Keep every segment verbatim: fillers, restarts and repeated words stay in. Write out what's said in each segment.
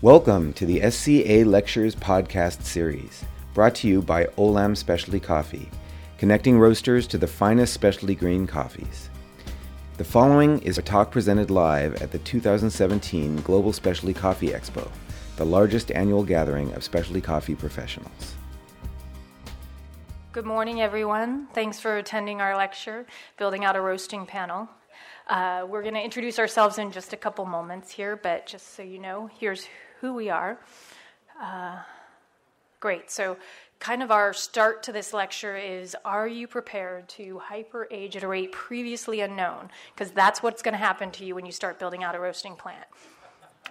Welcome to the S C A Lectures podcast series, brought to you by Olam Specialty Coffee, connecting roasters to the finest specialty green coffees. The following is a talk presented live at the two thousand seventeen Global Specialty Coffee Expo, the largest annual gathering of specialty coffee professionals. Good morning, everyone. Thanks for attending our lecture, Building Out a Roasting Panel. Uh, we're going to introduce ourselves in just a couple moments here, but just so you know, here's who we are. Uh, great. So kind of our start to this lecture is, are you prepared to hyper-age at a rate previously unknown? Because that's what's going to happen to you when you start building out a roasting plant.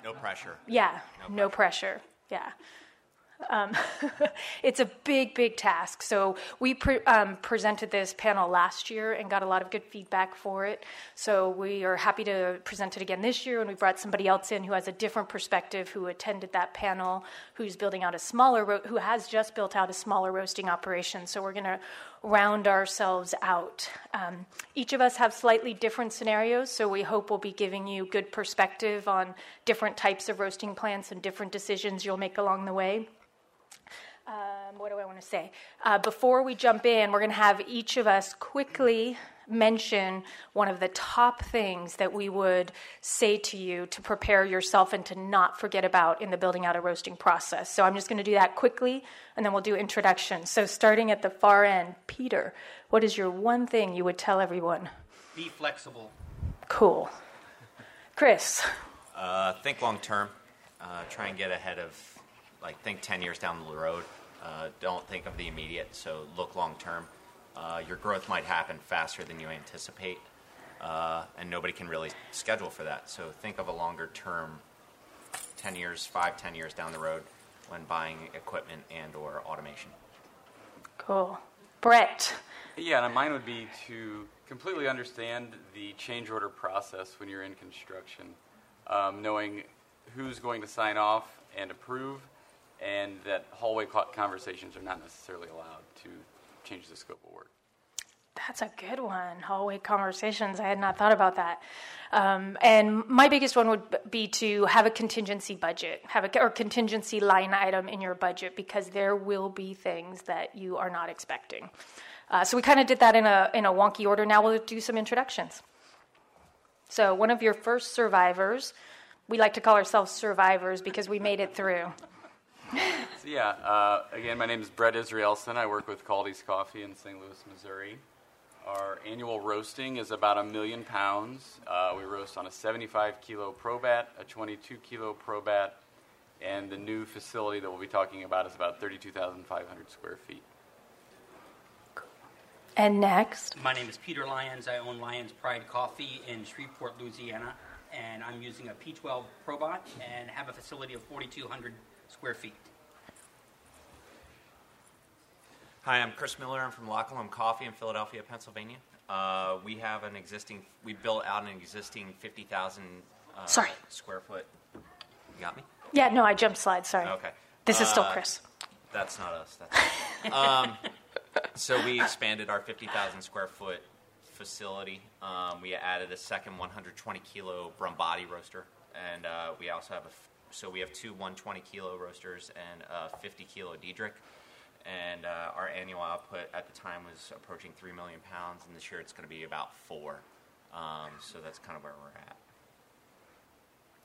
No pressure. Yeah, no, no pressure. pressure. Yeah. Um, it's a big, big task. So we pre- um, presented this panel last year and got a lot of good feedback for it. So we are happy to present it again this year, and we brought somebody else in who has a different perspective, who attended that panel, who's building out a smaller, ro- who has just built out a smaller roasting operation. So we're going to round ourselves out. Um, each of us have slightly different scenarios, so we hope we'll be giving you good perspective on different types of roasting plants and different decisions you'll make along the way. Um, what do I want to say? Uh, before we jump in, we're going to have each of us quickly mention one of the top things that we would say to you to prepare yourself and to not forget about in the building out a roasting process. So I'm just going to do that quickly, and then we'll do introductions. So starting at the far end, Peter, what is your one thing you would tell everyone? Be flexible. Cool. Chris? Uh, think long term. Uh, try and get ahead of, like, think ten years down the road. Uh, don't think of the immediate, so look long term. Uh, your growth might happen faster than you anticipate, uh, and nobody can really schedule for that. So think of a longer term, ten years, five, ten years down the road when buying equipment and or automation. Cool. Brett. Yeah, and mine would be to completely understand the change order process when you're in construction, um, knowing who's going to sign off and approve, and that hallway conversations are not necessarily allowed to change the scope of work. That's a good one. Hallway conversations. I had not thought about that. Um, and my biggest one would be to have a contingency budget, have a or contingency line item in your budget, because there will be things that you are not expecting. Uh, so we kind of did that in a in a wonky order. Now we'll do some introductions. So one of your first survivors. We like to call ourselves survivors because we made it through. So yeah, uh, again, my name is Brett Israelson. I work with Caldy's Coffee in Saint Louis, Missouri. Our annual roasting is about a million pounds. Uh, we roast on a seventy-five kilo Probat, a twenty-two kilo Probat, and the new facility that we'll be talking about is about thirty-two thousand five hundred square feet. And next? My name is Peter Lyons. I own Lyons Pride Coffee in Shreveport, Louisiana, and I'm using a P twelve Probat and have a facility of forty-two hundred square feet. Hi, I'm Chris Miller. I'm from Loukoumi Coffee in Philadelphia, Pennsylvania. Uh, we have an existing, we built out an existing fifty thousand uh, sorry. square foot. You got me? Yeah, no, I jumped slides, sorry. Okay. This uh, is still Chris. That's not us. That's um, so we expanded our fifty thousand square foot facility. Um, we added a second one hundred twenty kilo Brumbati roaster, and uh, we also have a f- so we have two one hundred twenty kilo roasters and a fifty kilo Diedrich, and uh, our annual output at the time was approaching three million pounds, and this year it's going to be about four. Um, so that's kind of where we're at.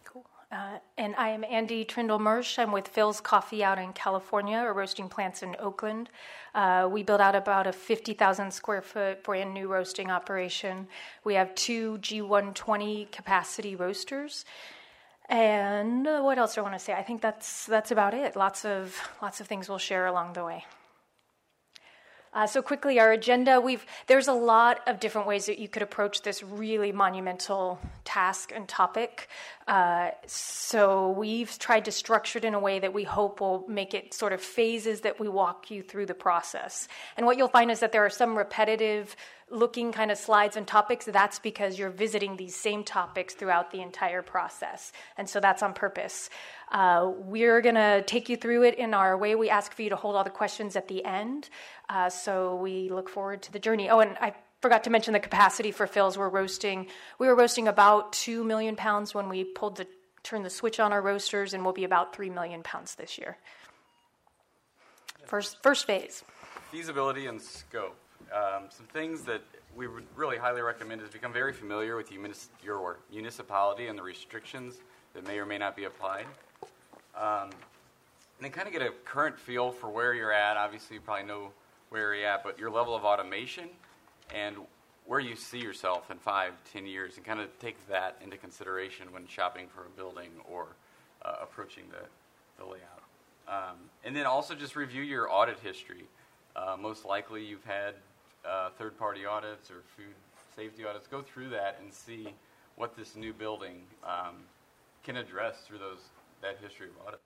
Cool. Uh, and I am Andy Trindle-Mersch. I'm with Phil's Coffee out in California. We're roasting plants in Oakland. Uh, we built out about a fifty thousand square foot brand new roasting operation. We have two G one twenty capacity roasters. And uh, what else do I want to say? I think that's that's about it. Lots of lots of things we'll share along the way. Uh, so quickly, our agenda, we've there's a lot of different ways that you could approach this really monumental task and topic. Uh, so we've tried to structure it in a way that we hope will make it sort of phases that we walk you through the process. And what you'll find is that there are some repetitive looking kind of slides and topics. That's because you're visiting these same topics throughout the entire process. And so that's on purpose. Uh, we're going to take you through it in our way. We ask for you to hold all the questions at the end. Uh, so we look forward to the journey. Oh, and I forgot to mention the capacity for Phil's. We're roasting, we were roasting about two million pounds when we pulled the turn the switch on our roasters, and we'll be about three million pounds this year. First, first phase. Feasibility and scope. Um, some things that we would really highly recommend is become very familiar with your municipality and the restrictions that may or may not be applied. Um, and then kind of get a current feel for where you're at. Obviously, you probably know where you're at, but your level of automation and where you see yourself in five, ten years, and kind of take that into consideration when shopping for a building or uh, approaching the, the layout. Um, and then also just review your audit history. Uh, most likely you've had uh, third-party audits or food safety audits. Go through that and see what this new building um, can address through those that history of audits.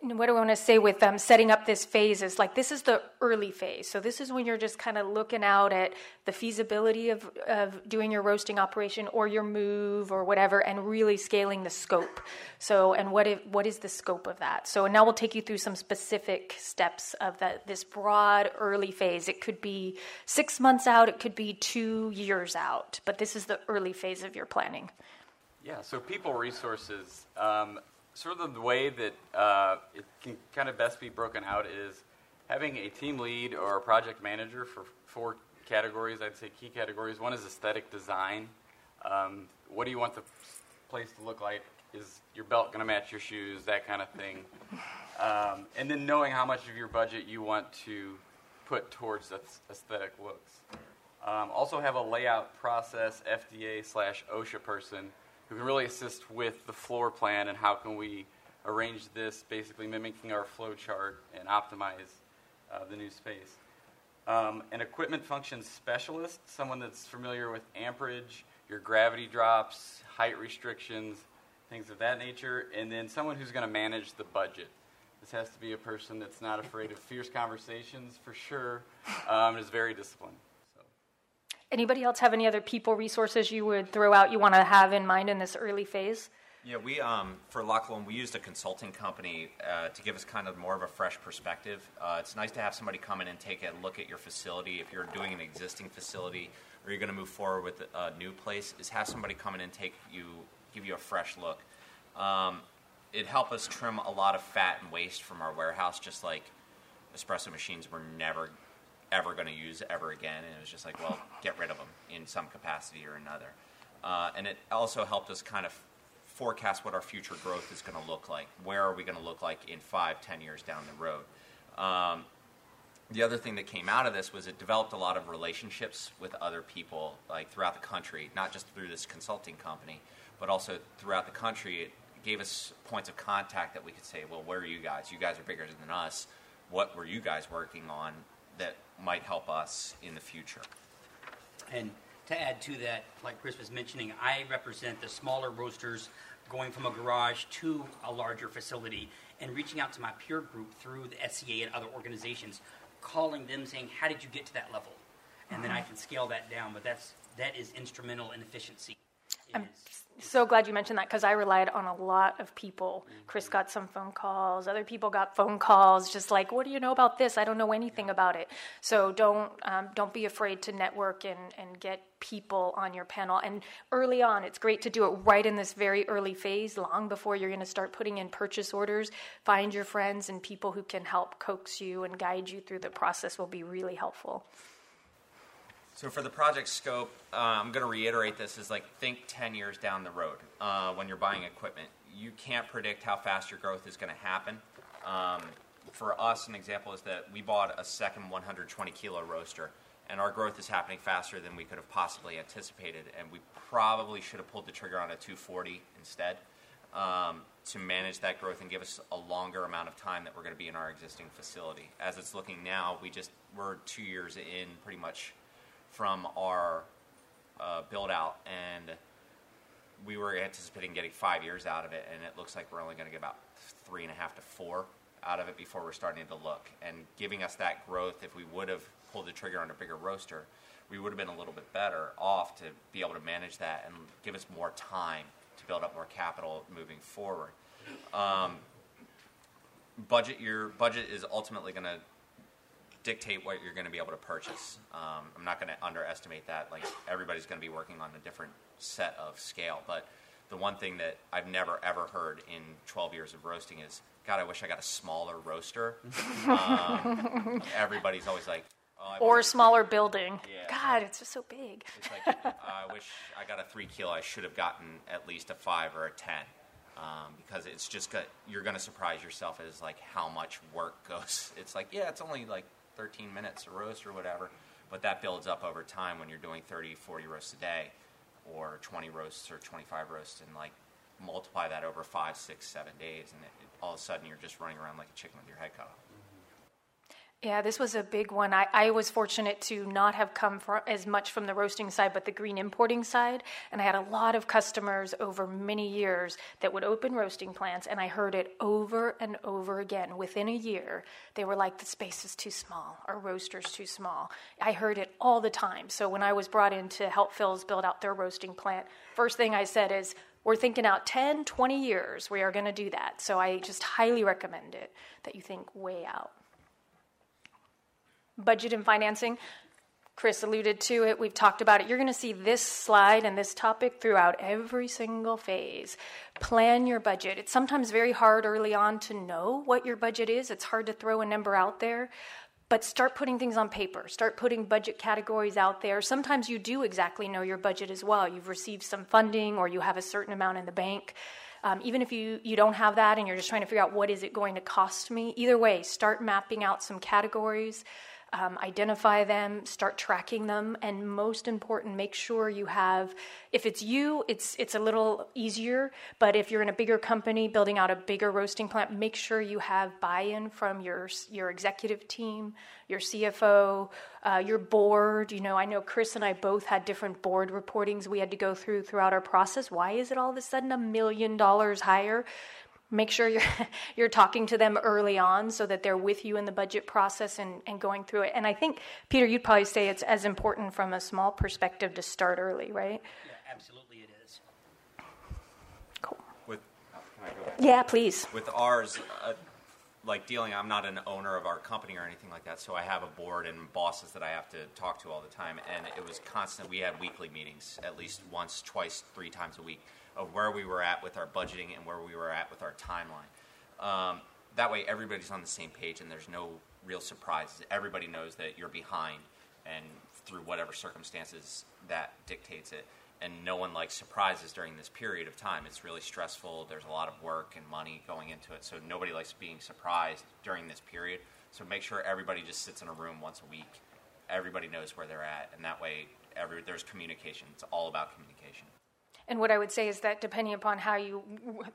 And what I want to say with um, setting up this phase is, like, this is the early phase. So this is when you're just kind of looking out at the feasibility of, of doing your roasting operation or your move or whatever, and really scaling the scope. So, and what if, what is the scope of that? So, and now we'll take you through some specific steps of that, this broad early phase. It could be six months out. It could be two years out. But this is the early phase of your planning. Yeah, so people resources. Um, Sort of the way that uh, it can kind of best be broken out is having a team lead or a project manager for four categories, I'd say key categories. One is aesthetic design. Um, what do you want the place to look like? Is your belt going to match your shoes? That kind of thing. Um, and then knowing how much of your budget you want to put towards aesthetic looks. Um, also have a layout process, F D A slash OSHA person, who can really assist with the floor plan and how can we arrange this, basically mimicking our flow chart and optimize uh, the new space. Um, an equipment function specialist, someone that's familiar with amperage, your gravity drops, height restrictions, things of that nature, and then someone who's going to manage the budget. This has to be a person that's not afraid of fierce conversations, for sure, um, and is very disciplined. Anybody else have any other people resources you would throw out you want to have in mind in this early phase? Yeah, we um, for Loukoumi, we used a consulting company uh, to give us kind of more of a fresh perspective. Uh, it's nice to have somebody come in and take a look at your facility. If you're doing an existing facility or you're going to move forward with a new place, is have somebody come in and take you, give you a fresh look. Um, it helped us trim a lot of fat and waste from our warehouse, just like espresso machines were never ever going to use ever again, and it was just like, well, get rid of them in some capacity or another. Uh, and it also helped us kind of forecast what our future growth is going to look like. Where are we going to look like in five, ten years down the road? Um, the other thing that came out of this was it developed a lot of relationships with other people, like throughout the country, not just through this consulting company, but also throughout the country. It gave us points of contact that we could say, well, where are you guys? You guys are bigger than us. What were you guys working on that might help us in the future? And to add to that, like Chris was mentioning, I represent the smaller roasters going from a garage to a larger facility and reaching out to my peer group through the S C A and other organizations, calling them saying, how did you get to that level? And then I can scale that down, but that's that is instrumental in efficiency. I'm so glad you mentioned that, because I relied on a lot of people. Mm-hmm. Chris got some phone calls. Other people got phone calls just like, what do you know about this? I don't know anything yeah. about it. So don't um, don't be afraid to network and, and get people on your panel. And early on, it's great to do it right in this very early phase, long before you're going to start putting in purchase orders. Find your friends and people who can help coax you and guide you through the process will be really helpful. So for the project scope, uh, I'm going to reiterate this, is like think ten years down the road uh, when you're buying equipment. You can't predict how fast your growth is going to happen. Um, for us, an example is that we bought a second one hundred twenty kilo roaster, and our growth is happening faster than we could have possibly anticipated, and we probably should have pulled the trigger on a two forty instead um, to manage that growth and give us a longer amount of time that we're going to be in our existing facility. As it's looking now, we just, we're two years in pretty much from our uh, build-out, and we were anticipating getting five years out of it, and it looks like we're only going to get about three and a half to four out of it before we're starting to look. And giving us that growth, if we would have pulled the trigger on a bigger roaster, we would have been a little bit better off to be able to manage that and give us more time to build up more capital moving forward. Um, budget, your budget is ultimately going to dictate what you're going to be able to purchase. Um, I'm not going to underestimate that. Like, everybody's going to be working on a different set of scale, but the one thing that I've never, ever heard in twelve years of roasting is, God, I wish I got a smaller roaster. um, everybody's always like, oh, I or a smaller building. Yeah. God, it's just so big. It's like, uh, I wish I got a three kilo. I should have gotten at least a five or a ten. Um, because it's just got, you're going to surprise yourself as like how much work goes. It's like, yeah, it's only like thirteen minutes a roast or whatever, but that builds up over time when you're doing thirty, forty roasts a day, or twenty roasts or twenty-five roasts, and like multiply that over five, six, seven days, and it, it, all of a sudden you're just running around like a chicken with your head cut off. Yeah, this was a big one. I, I was fortunate to not have come from, as much from the roasting side, but the green importing side. And I had a lot of customers over many years that would open roasting plants, and I heard it over and over again. Within a year, they were like, the space is too small, our roaster's too small. I heard it all the time. So when I was brought in to help Phil's build out their roasting plant, first thing I said is, we're thinking out ten, twenty years, we are going to do that. So I just highly recommend it, that you think way out. Budget and financing, Chris alluded to it. We've talked about it. You're going to see this slide and this topic throughout every single phase. Plan your budget. It's sometimes very hard early on to know what your budget is. It's hard to throw a number out there, but start putting things on paper. Start putting budget categories out there. Sometimes you do exactly know your budget as well. You've received some funding, or you have a certain amount in the bank. Um, even if you, you don't have that and you're just trying to figure out what is it going to cost me, either way, start mapping out some categories. Um, identify them, start tracking them, and most important, make sure you have, if it's you, it's it's a little easier, but if you're in a bigger company building out a bigger roasting plant, make sure you have buy-in from your your executive team, your C F O, uh, your board. You know, I know Chris and I both had different board reportings we had to go through throughout our process. Why is it all of a sudden a million dollars higher? Make sure you're you're talking to them early on so that they're with you in the budget process and, and going through it. And I think, Peter, you'd probably say it's as important from a small perspective to start early, right? Yeah, absolutely it is. Cool. With, oh, can I go back? Yeah, please. With ours, uh, like dealing, I'm not an owner of our company or anything like that, so I have a board and bosses that I have to talk to all the time. And it was constant. We had weekly meetings, at least once, twice, three times a week, of where we were at with our budgeting and where we were at with our timeline. Um, that way everybody's on the same page and there's no real surprises. Everybody knows that you're behind, and through whatever circumstances that dictates it. And no one likes surprises during this period of time. It's really stressful. There's a lot of work and money going into it. So nobody likes being surprised during this period. So make sure everybody just sits in a room once a week. Everybody knows where they're at. And that way every, there's communication. It's all about communication. And what I would say is that depending upon how you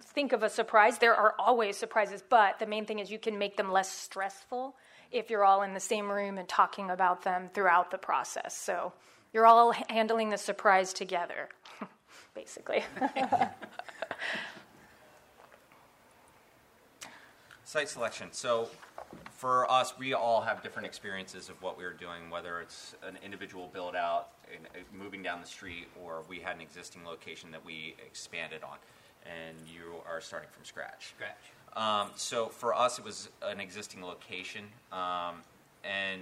think of a surprise, there are always surprises, but the main thing is you can make them less stressful if you're all in the same room and talking about them throughout the process. So you're all handling the surprise together, basically. Site selection. So for us, we all have different experiences of what we were doing, whether it's an individual build-out, moving down the street, or we had an existing location that we expanded on, and you are starting from scratch. Scratch. Um, so for us, it was an existing location, um, and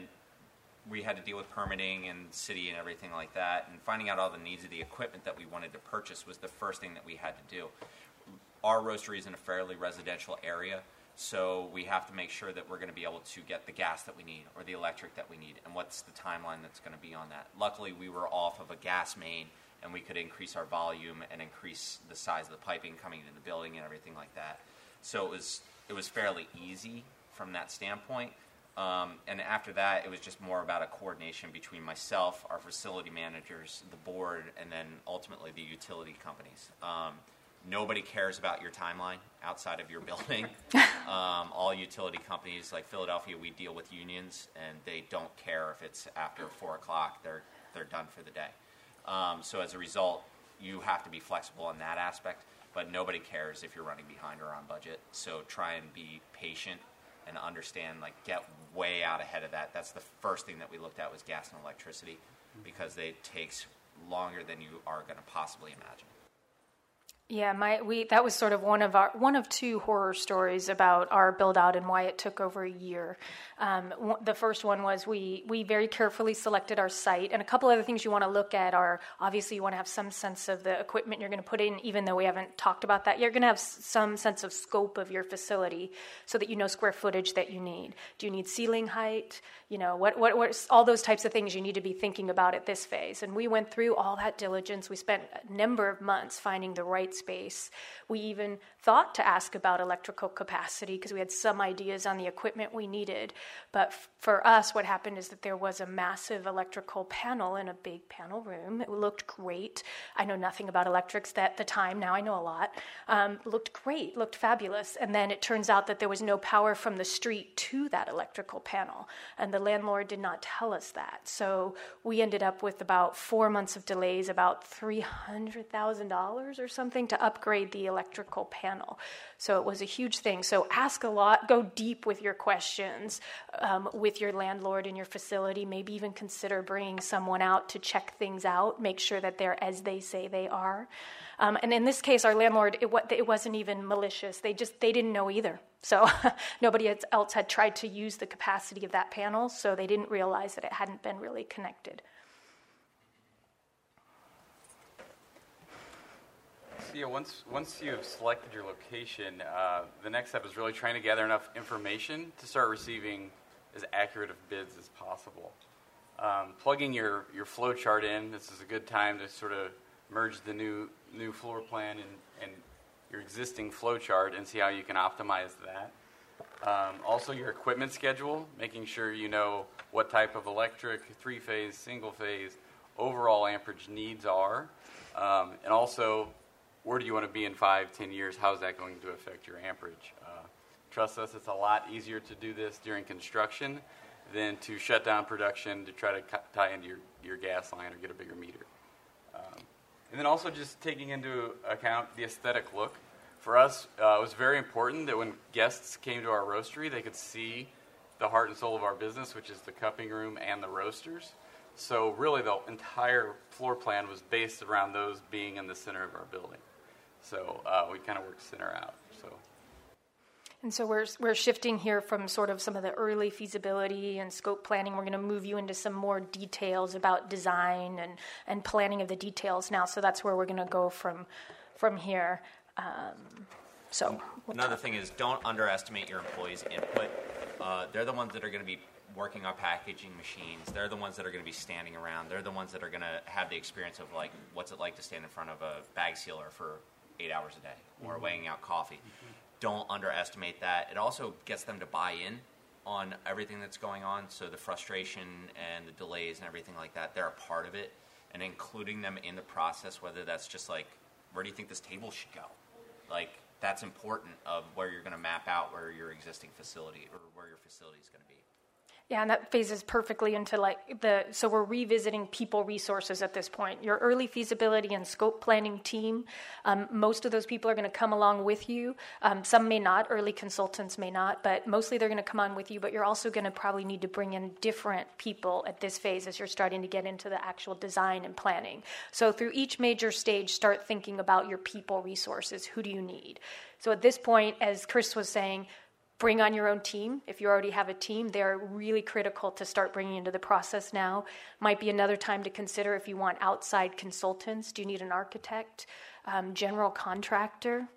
we had to deal with permitting and city and everything like that, and finding out all the needs of the equipment that we wanted to purchase was the first thing that we had to do. Our roastery is in a fairly residential area, so we have to make sure that we're going to be able to get the gas that we need or the electric that we need, and what's the timeline that's going to be on that. Luckily, we were off of a gas main, and we could increase our volume and increase the size of the piping coming into the building and everything like that. So it was it was fairly easy from that standpoint. Um, and after that, it was just more about a coordination between myself, our facility managers, the board, and then ultimately the utility companies. Um, Nobody cares about your timeline outside of your building. Um, all utility companies, like Philadelphia, we deal with unions, and they don't care if it's after four o'clock. They're, they're done for the day. Um, so as a result, you have to be flexible in that aspect, but nobody cares if you're running behind or on budget. So try and be patient and understand, like, get way out ahead of that. That's the first thing that we looked at was gas and electricity, because they takes longer than you are going to possibly imagine. Yeah, my we that was sort of one of our one of two horror stories about our build out and why it took over a year. Um, w- the first one was we we very carefully selected our site, and a couple other things you want to look at are obviously you want to have some sense of the equipment you're going to put in, even though we haven't talked about that. You're going to have s- some sense of scope of your facility so that you know square footage that you need. Do you need ceiling height? You know what what what all those types of things you need to be thinking about at this phase. And we went through all that diligence. We spent a number of months finding the right space. We even thought to ask about electrical capacity because we had some ideas on the equipment we needed. But f- for us, what happened is that there was a massive electrical panel in a big panel room. It looked great. I know nothing about electrics at the time. Now I know a lot. Um, looked great, looked fabulous. And then it turns out that there was no power from the street to that electrical panel. And the landlord did not tell us that. So we ended up with about four months of delays, about three hundred thousand dollars or something, to upgrade the electrical panel. So it was a huge thing. So ask a lot, go deep with your questions um, with your landlord in your facility, maybe even consider bringing someone out to check things out, make sure that they're as they say they are. Um, and in this case, our landlord, it, it wasn't even malicious. They just, they didn't know either. So nobody else had tried to use the capacity of that panel, so they didn't realize that it hadn't been really connected. Yeah, once once you have selected your location, uh, the next step is really trying to gather enough information to start receiving as accurate of bids as possible. Um, plugging your, your flow chart in, this is a good time to sort of merge the new new floor plan and, and your existing flow chart and see how you can optimize that. Um, also your equipment schedule, making sure you know what type of electric, three-phase, single-phase, overall amperage needs are, um, and also where do you want to be in five, ten years? How is that going to affect your amperage? Uh, trust us, it's a lot easier to do this during construction than to shut down production to try to cut, tie into your, your gas line or get a bigger meter. Um, and then also just taking into account the aesthetic look. For us, uh, it was very important that when guests came to our roastery, they could see the heart and soul of our business, which is the cupping room and the roasters. So really the entire floor plan was based around those being in the center of our building. So uh, we kind of work center out. So, and so we're we're shifting here from sort of some of the early feasibility and scope planning. We're going to move you into some more details about design and, and planning of the details now. So that's where we're going to go from from here. Um, so we'll another talk. thing is don't underestimate your employees' input. Uh, they're the ones that are going to be working our packaging machines. They're the ones that are going to be standing around. They're the ones that are going to have the experience of like what's it like to stand in front of a bag sealer for eight hours a day, or mm-hmm. weighing out coffee. Mm-hmm. Don't underestimate that. It also gets them to buy in on everything that's going on, so the frustration and the delays and everything like that, they're a part of it, and including them in the process, whether that's just like, where do you think this table should go? Like, that's important of where you're going to map out where your existing facility or where your facility is going to be. Yeah, and that phases perfectly into like the, so we're revisiting people resources at this point. Your early feasibility and scope planning team, um, most of those people are going to come along with you. Um, some may not, early consultants may not, but mostly they're going to come on with you. But you're also going to probably need to bring in different people at this phase as you're starting to get into the actual design and planning. So through each major stage, start thinking about your people resources. Who do you need? So at this point, as Chris was saying, bring on your own team. If you already have a team, they're really critical to start bringing into the process now. Might be another time to consider if you want outside consultants. Do you need an architect, um, general contractor?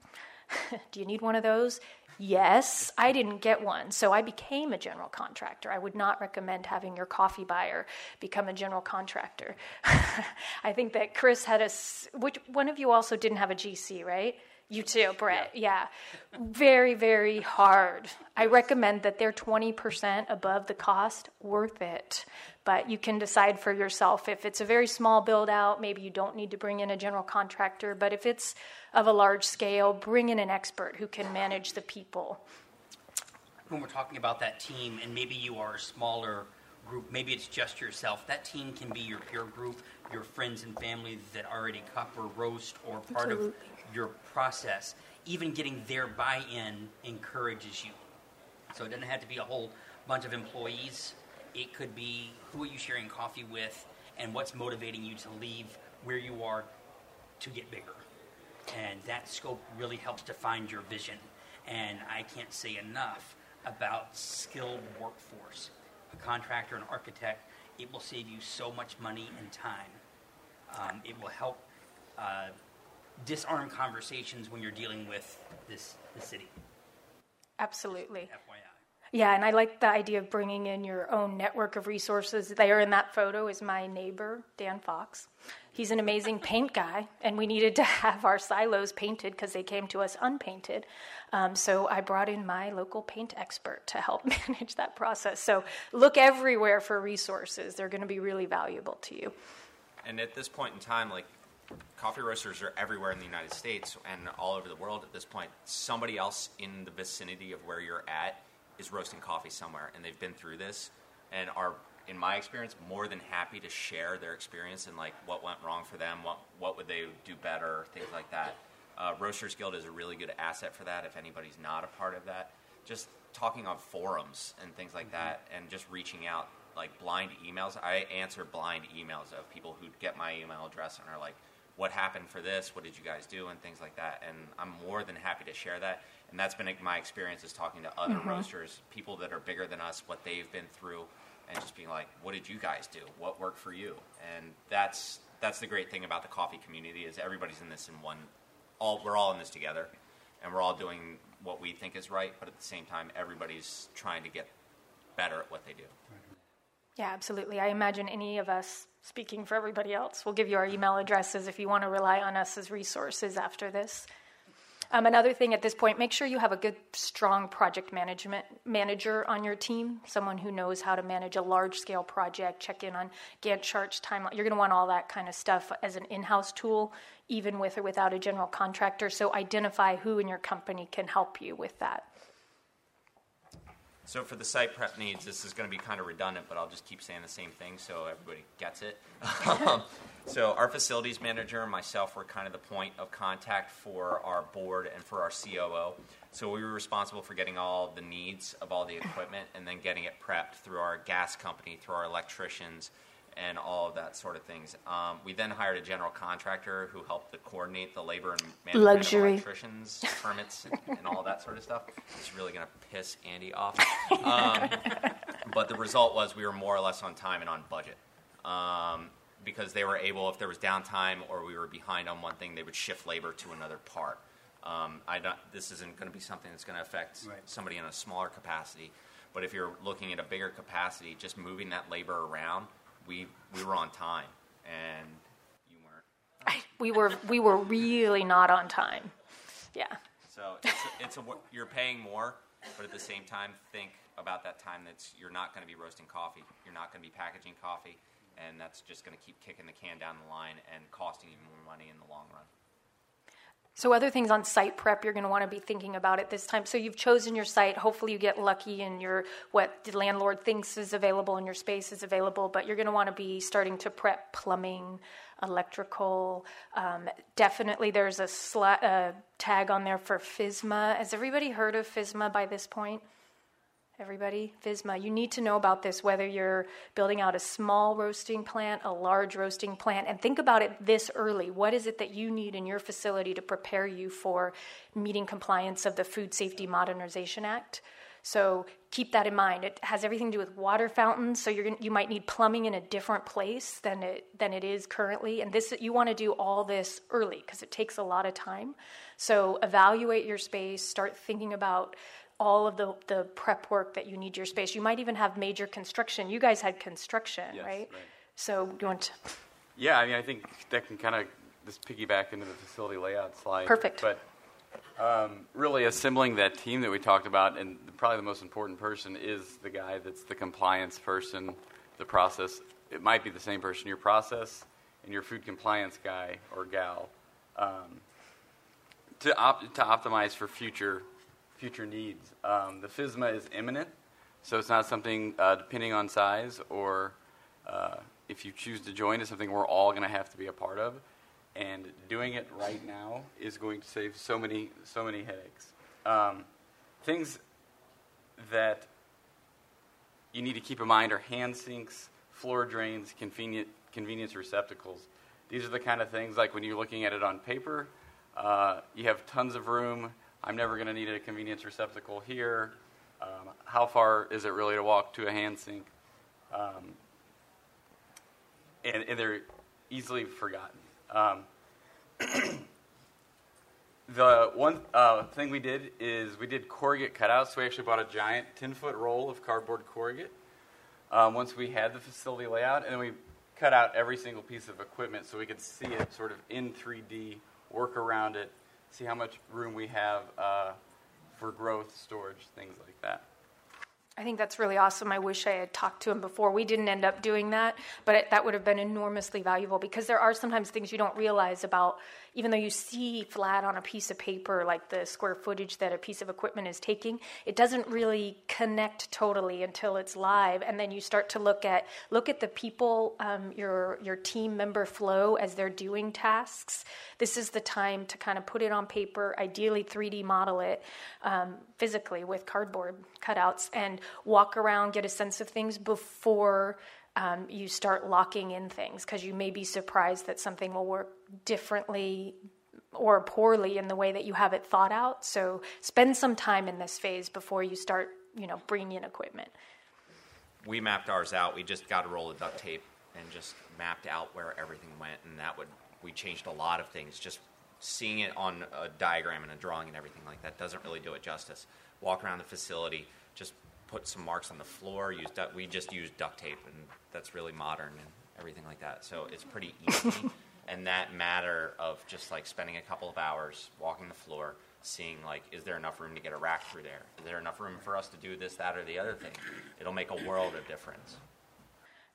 Do you need one of those? Yes, I didn't get one, so I became a general contractor. I would not recommend having your coffee buyer become a general contractor. I think that Chris had a, which one of you also didn't have a G C, right? You too, Brett. Yeah. yeah. Very, very hard. I recommend that they're twenty percent above the cost. Worth it. But you can decide for yourself. If it's a very small build out, maybe you don't need to bring in a general contractor. But if it's of a large scale, bring in an expert who can manage the people. When we're talking about that team, and maybe you are a smaller group, maybe it's just yourself, that team can be your peer group, your friends and family that already cup or roast or part Absolutely. of your process. Even getting their buy-in encourages you. So it doesn't have to be a whole bunch of employees. It could be who are you sharing coffee with and what's motivating you to leave where you are to get bigger. And that scope really helps define your vision. And I can't say enough about skilled workforce. A contractor, an architect, it will save you so much money and time. Um, it will help uh, disarm conversations when you're dealing with this the city. Absolutely. Just F Y I. Yeah, and I like the idea of bringing in your own network of resources. There in that photo is my neighbor, Dan Fox. He's an amazing paint guy, and we needed to have our silos painted because they came to us unpainted. Um, so I brought in my local paint expert to help manage that process. So look everywhere for resources. They're going to be really valuable to you. And at this point in time, like, coffee roasters are everywhere in the United States and all over the world at this point. Somebody else in the vicinity of where you're at is roasting coffee somewhere, and they've been through this and are, in my experience, more than happy to share their experience and like what went wrong for them, what what would they do better, things like that. Uh, Roasters Guild is a really good asset for that if anybody's not a part of that. Just talking on forums and things like mm-hmm. that, and just reaching out, like blind emails. I answer blind emails of people who get my email address and are like, what happened for this? What did you guys do? And things like that. And I'm more than happy to share that. And that's been my experience, is talking to other mm-hmm. roasters, people that are bigger than us, what they've been through, and just being like, what did you guys do? What worked for you? And that's that's the great thing about the coffee community, is everybody's in this in one. All we're all in this together, and we're all doing what we think is right. But at the same time, everybody's trying to get better at what they do. Yeah, absolutely. I imagine any of us, speaking for everybody else, will give you our email addresses if you want to rely on us as resources after this. Um, another thing at this point, make sure you have a good, strong project management manager on your team, someone who knows how to manage a large-scale project, check in on Gantt charts, timeline. You're going to want all that kind of stuff as an in-house tool, even with or without a general contractor. So identify who in your company can help you with that. So for the site prep needs, this is going to be kind of redundant, but I'll just keep saying the same thing so everybody gets it. um, so our facilities manager and myself were kind of the point of contact for our board and for our C O O. So we were responsible for getting all the needs of all the equipment and then getting it prepped through our gas company, through our electricians, and all of that sort of things. Um, we then hired a general contractor who helped to coordinate the labor and management Luxury. of electricians, permits, and, and all that sort of stuff. It's really going to piss Andy off. Um, but the result was we were more or less on time and on budget. Um, because they were able, if there was downtime or we were behind on one thing, they would shift labor to another part. Um, I don't, this isn't going to be something that's going to affect right. somebody in a smaller capacity. But if you're looking at a bigger capacity, just moving that labor around, We we were on time, and you weren't. I, we were we were really not on time. Yeah. So it's a, it's a, you're paying more, but at the same time, think about that time that's you're not going to be roasting coffee, you're not going to be packaging coffee, and that's just going to keep kicking the can down the line and costing you more money in the long run. So other things on site prep you're going to want to be thinking about at this time. So you've chosen your site. Hopefully you get lucky and your what the landlord thinks is available and your space is available. But you're going to want to be starting to prep plumbing, electrical. Um, definitely there's a sli- uh, tag on there for F S M A. Has everybody heard of F S M A by this point? Everybody, F S M A, you need to know about this, whether you're building out a small roasting plant, a large roasting plant, and think about it this early. What is it that you need in your facility to prepare you for meeting compliance of the Food Safety Modernization Act? So keep that in mind. It has everything to do with water fountains, so you're gonna, you might need plumbing in a different place than it than it is currently. And this you want to do all this early because it takes a lot of time. So evaluate your space, start thinking about all of the, the prep work that you need your space. You might even have major construction. You guys had construction, yes, right? right? So do you want to? Yeah, I mean, I think that can kind of just piggyback into the facility layout slide. Perfect. But um, really assembling that team that we talked about, and probably the most important person is the guy that's the compliance person, the process. It might be the same person, your process and your food compliance guy or gal, um, to op- to optimize for future future needs. Um, the F S M A is imminent, so it's not something, uh, depending on size or uh, if you choose to join, is something we're all going to have to be a part of. And doing it right now is going to save so many, so many headaches. Um, things that you need to keep in mind are hand sinks, floor drains, convenient, convenience receptacles. These are the kind of things, like when you're looking at it on paper, Uh, you have tons of room. I'm never going to need a convenience receptacle here. Um, how far is it really to walk to a hand sink? Um, and, and they're easily forgotten. Um, the one uh, thing we did is we did corrugate cutouts. So we actually bought a giant ten-foot roll of cardboard corrugate um, once we had the facility layout, and then we cut out every single piece of equipment so we could see it sort of in three D, work around it, see how much room we have uh, for growth, storage, things like that. I think that's really awesome. I wish I had talked to him before. We didn't end up doing that, but it, that would have been enormously valuable, because there are sometimes things you don't realize about, even though you see flat on a piece of paper, like the square footage that a piece of equipment is taking, it doesn't really connect totally until it's live. And then you start to look at look at the people, um, your, your team member flow as they're doing tasks. This is the time to kind of put it on paper, ideally three D model it um, physically with cardboard cutouts, and walk around, get a sense of things before um, you start locking in things, because you may be surprised that something will work differently or poorly in the way that you have it thought out. So spend some time in this phase before you start, you know, bringing in equipment. We mapped ours out. We just got a roll of duct tape and just mapped out where everything went, and that would we changed a lot of things. Just seeing it on a diagram and a drawing and everything like that doesn't really do it justice. Walk around the facility, just put some marks on the floor. Use du- we just use duct tape, and that's really modern and everything like that. So it's pretty easy. And that matter of just like spending a couple of hours walking the floor, seeing like, is there enough room to get a rack through there? Is there enough room for us to do this, that, or the other thing? It'll make a world of difference.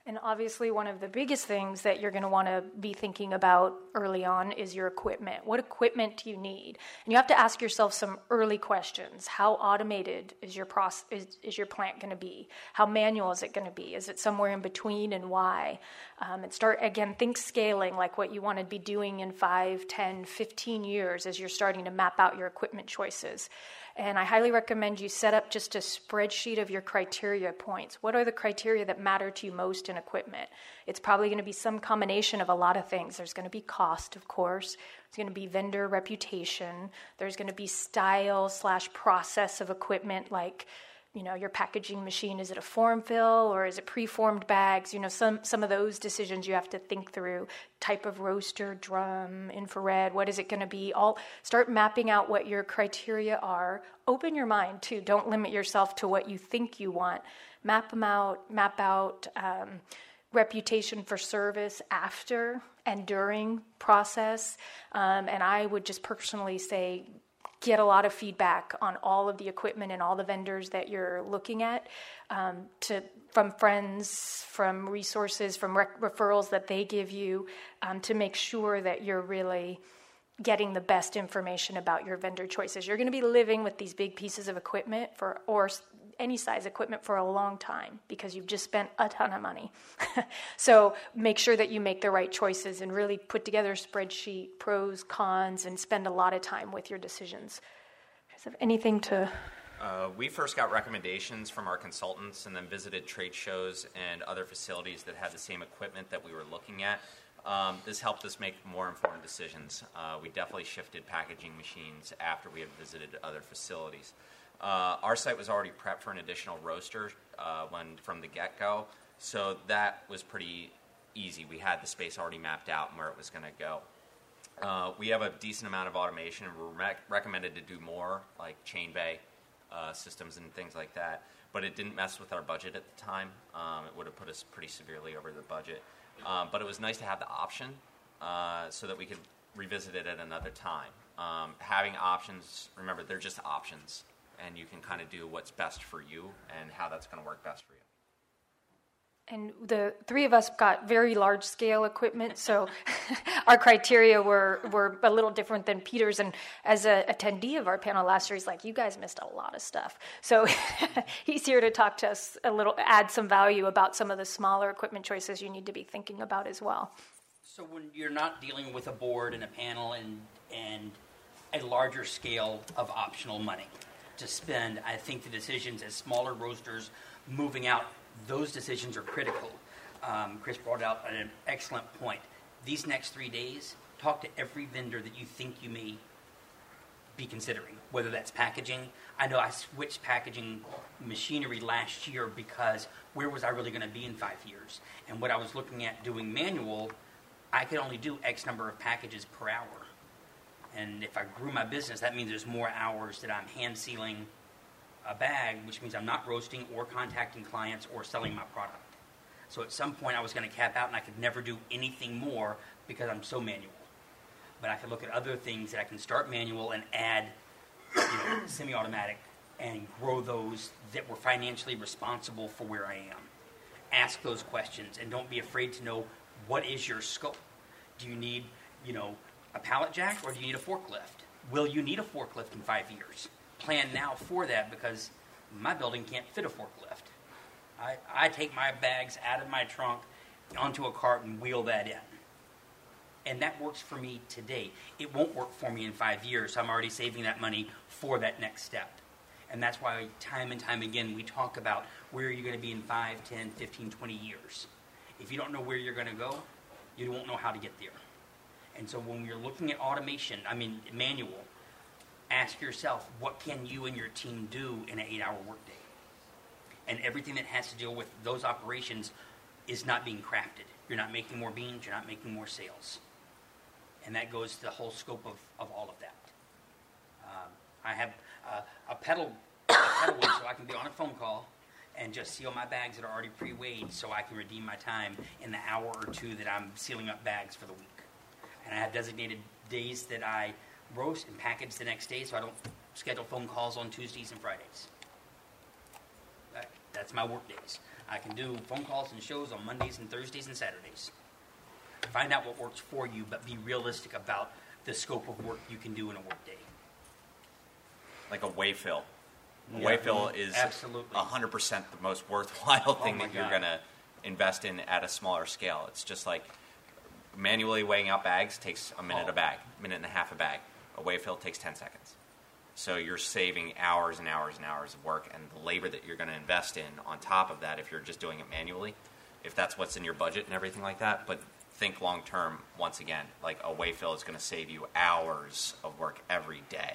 And obviously one of the biggest things that you're going to want to be thinking about early on is your equipment. What equipment do you need? And you have to ask yourself some early questions. How automated is your process, is, is your plant going to be? How manual is it going to be? Is it somewhere in between, and why? Um, and start, again, think scaling, like what you want to be doing in five, ten, fifteen years as you're starting to map out your equipment choices. And I highly recommend you set up just a spreadsheet of your criteria points. What are the criteria that matter to you most in equipment? It's probably going to be some combination of a lot of things. There's going to be cost, of course. There's going to be vendor reputation. There's going to be style slash process of equipment, like, you know, your packaging machine. Is it a form fill, or is it preformed bags? You know, some, some of those decisions you have to think through. Type of roaster, drum, infrared, what is it going to be? All start mapping out what your criteria are. Open your mind, too. Don't limit yourself to what you think you want. Map them out, map out um, reputation for service after and during process. Um, and I would just personally say, get a lot of feedback on all of the equipment and all the vendors that you're looking at, um, to from friends, from resources, from rec- referrals that they give you, um, to make sure that you're really getting the best information about your vendor choices. You're going to be living with these big pieces of equipment for or any size equipment for a long time, because you've just spent a ton of money. So make sure that you make the right choices and really put together a spreadsheet, pros, cons, and spend a lot of time with your decisions. Is there anything to... Uh, we first got recommendations from our consultants and then visited trade shows and other facilities that had the same equipment that we were looking at. Um, this helped us make more informed decisions. Uh, we definitely shifted packaging machines after we had visited other facilities. Uh, our site was already prepped for an additional roaster uh, when, from the get-go, so that was pretty easy. We had the space already mapped out and where it was going to go. Uh, we have a decent amount of automation, and we're rec- recommended to do more, like chain bay uh, systems and things like that, but it didn't mess with our budget at the time. Um, it would have put us pretty severely over the budget. Um, but it was nice to have the option uh, so that we could revisit it at another time. Um, having options, remember, they're just options, and you can kind of do what's best for you and how that's going to work best for you. And the three of us got very large-scale equipment, so our criteria were, were a little different than Peter's. And as an attendee of our panel last year, he's like, you guys missed a lot of stuff. So he's here to talk to us a little, add some value about some of the smaller equipment choices you need to be thinking about as well. So when you're not dealing with a board and a panel and, and a larger scale of optional money to spend, I think the decisions as smaller roasters moving out, those decisions are critical. Um, Chris brought out an excellent point. These next three days, talk to every vendor that you think you may be considering, whether that's packaging. I know I switched packaging machinery last year because where was I really going to be in five years? And what I was looking at doing manual, I could only do X number of packages per hour. And if I grew my business, that means there's more hours that I'm hand sealing a bag, which means I'm not roasting or contacting clients or selling my product. So at some point I was going to cap out and I could never do anything more because I'm so manual. But I could look at other things that I can start manual and add, you know, semi-automatic and grow those that were financially responsible for where I am. Ask those questions and don't be afraid to know what is your scope. Do you need, you know, a pallet jack or do you need a forklift? Will you need a forklift in five years? Plan now for that because my building can't fit a forklift. I, I take my bags out of my trunk onto a cart and wheel that in. And that works for me today. It won't work for me in five years. So I'm already saving that money for that next step. And that's why time and time again we talk about where you're going to be in five, ten, fifteen, twenty years. If you don't know where you're going to go, you won't know how to get there. And so when you're looking at automation, I mean manual, ask yourself, what can you and your team do in an eight-hour workday? And everything that has to deal with those operations is not being crafted. You're not making more beans. You're not making more sales. And that goes to the whole scope of, of all of that. Um, I have uh, a pedal, a pedal one so I can be on a phone call and just seal my bags that are already pre-weighed so I can redeem my time in the hour or two that I'm sealing up bags for the week. And I have designated days that I roast and package the next day so I don't schedule phone calls on Tuesdays and Fridays. That's my work days. I can do phone calls and shows on Mondays and Thursdays and Saturdays. Find out what works for you, but be realistic about the scope of work you can do in a work day. Like a wayfill. A yeah, wayfill is absolutely one hundred percent the most worthwhile thing oh that God. You're going to invest in at a smaller scale. It's just like manually weighing out bags takes a minute oh. a bag, a minute and a half a bag. A wayfill takes ten seconds. So you're saving hours and hours and hours of work and the labor that you're going to invest in on top of that if you're just doing it manually, if that's what's in your budget and everything like that. But think long term, once again, like a wayfill is going to save you hours of work every day.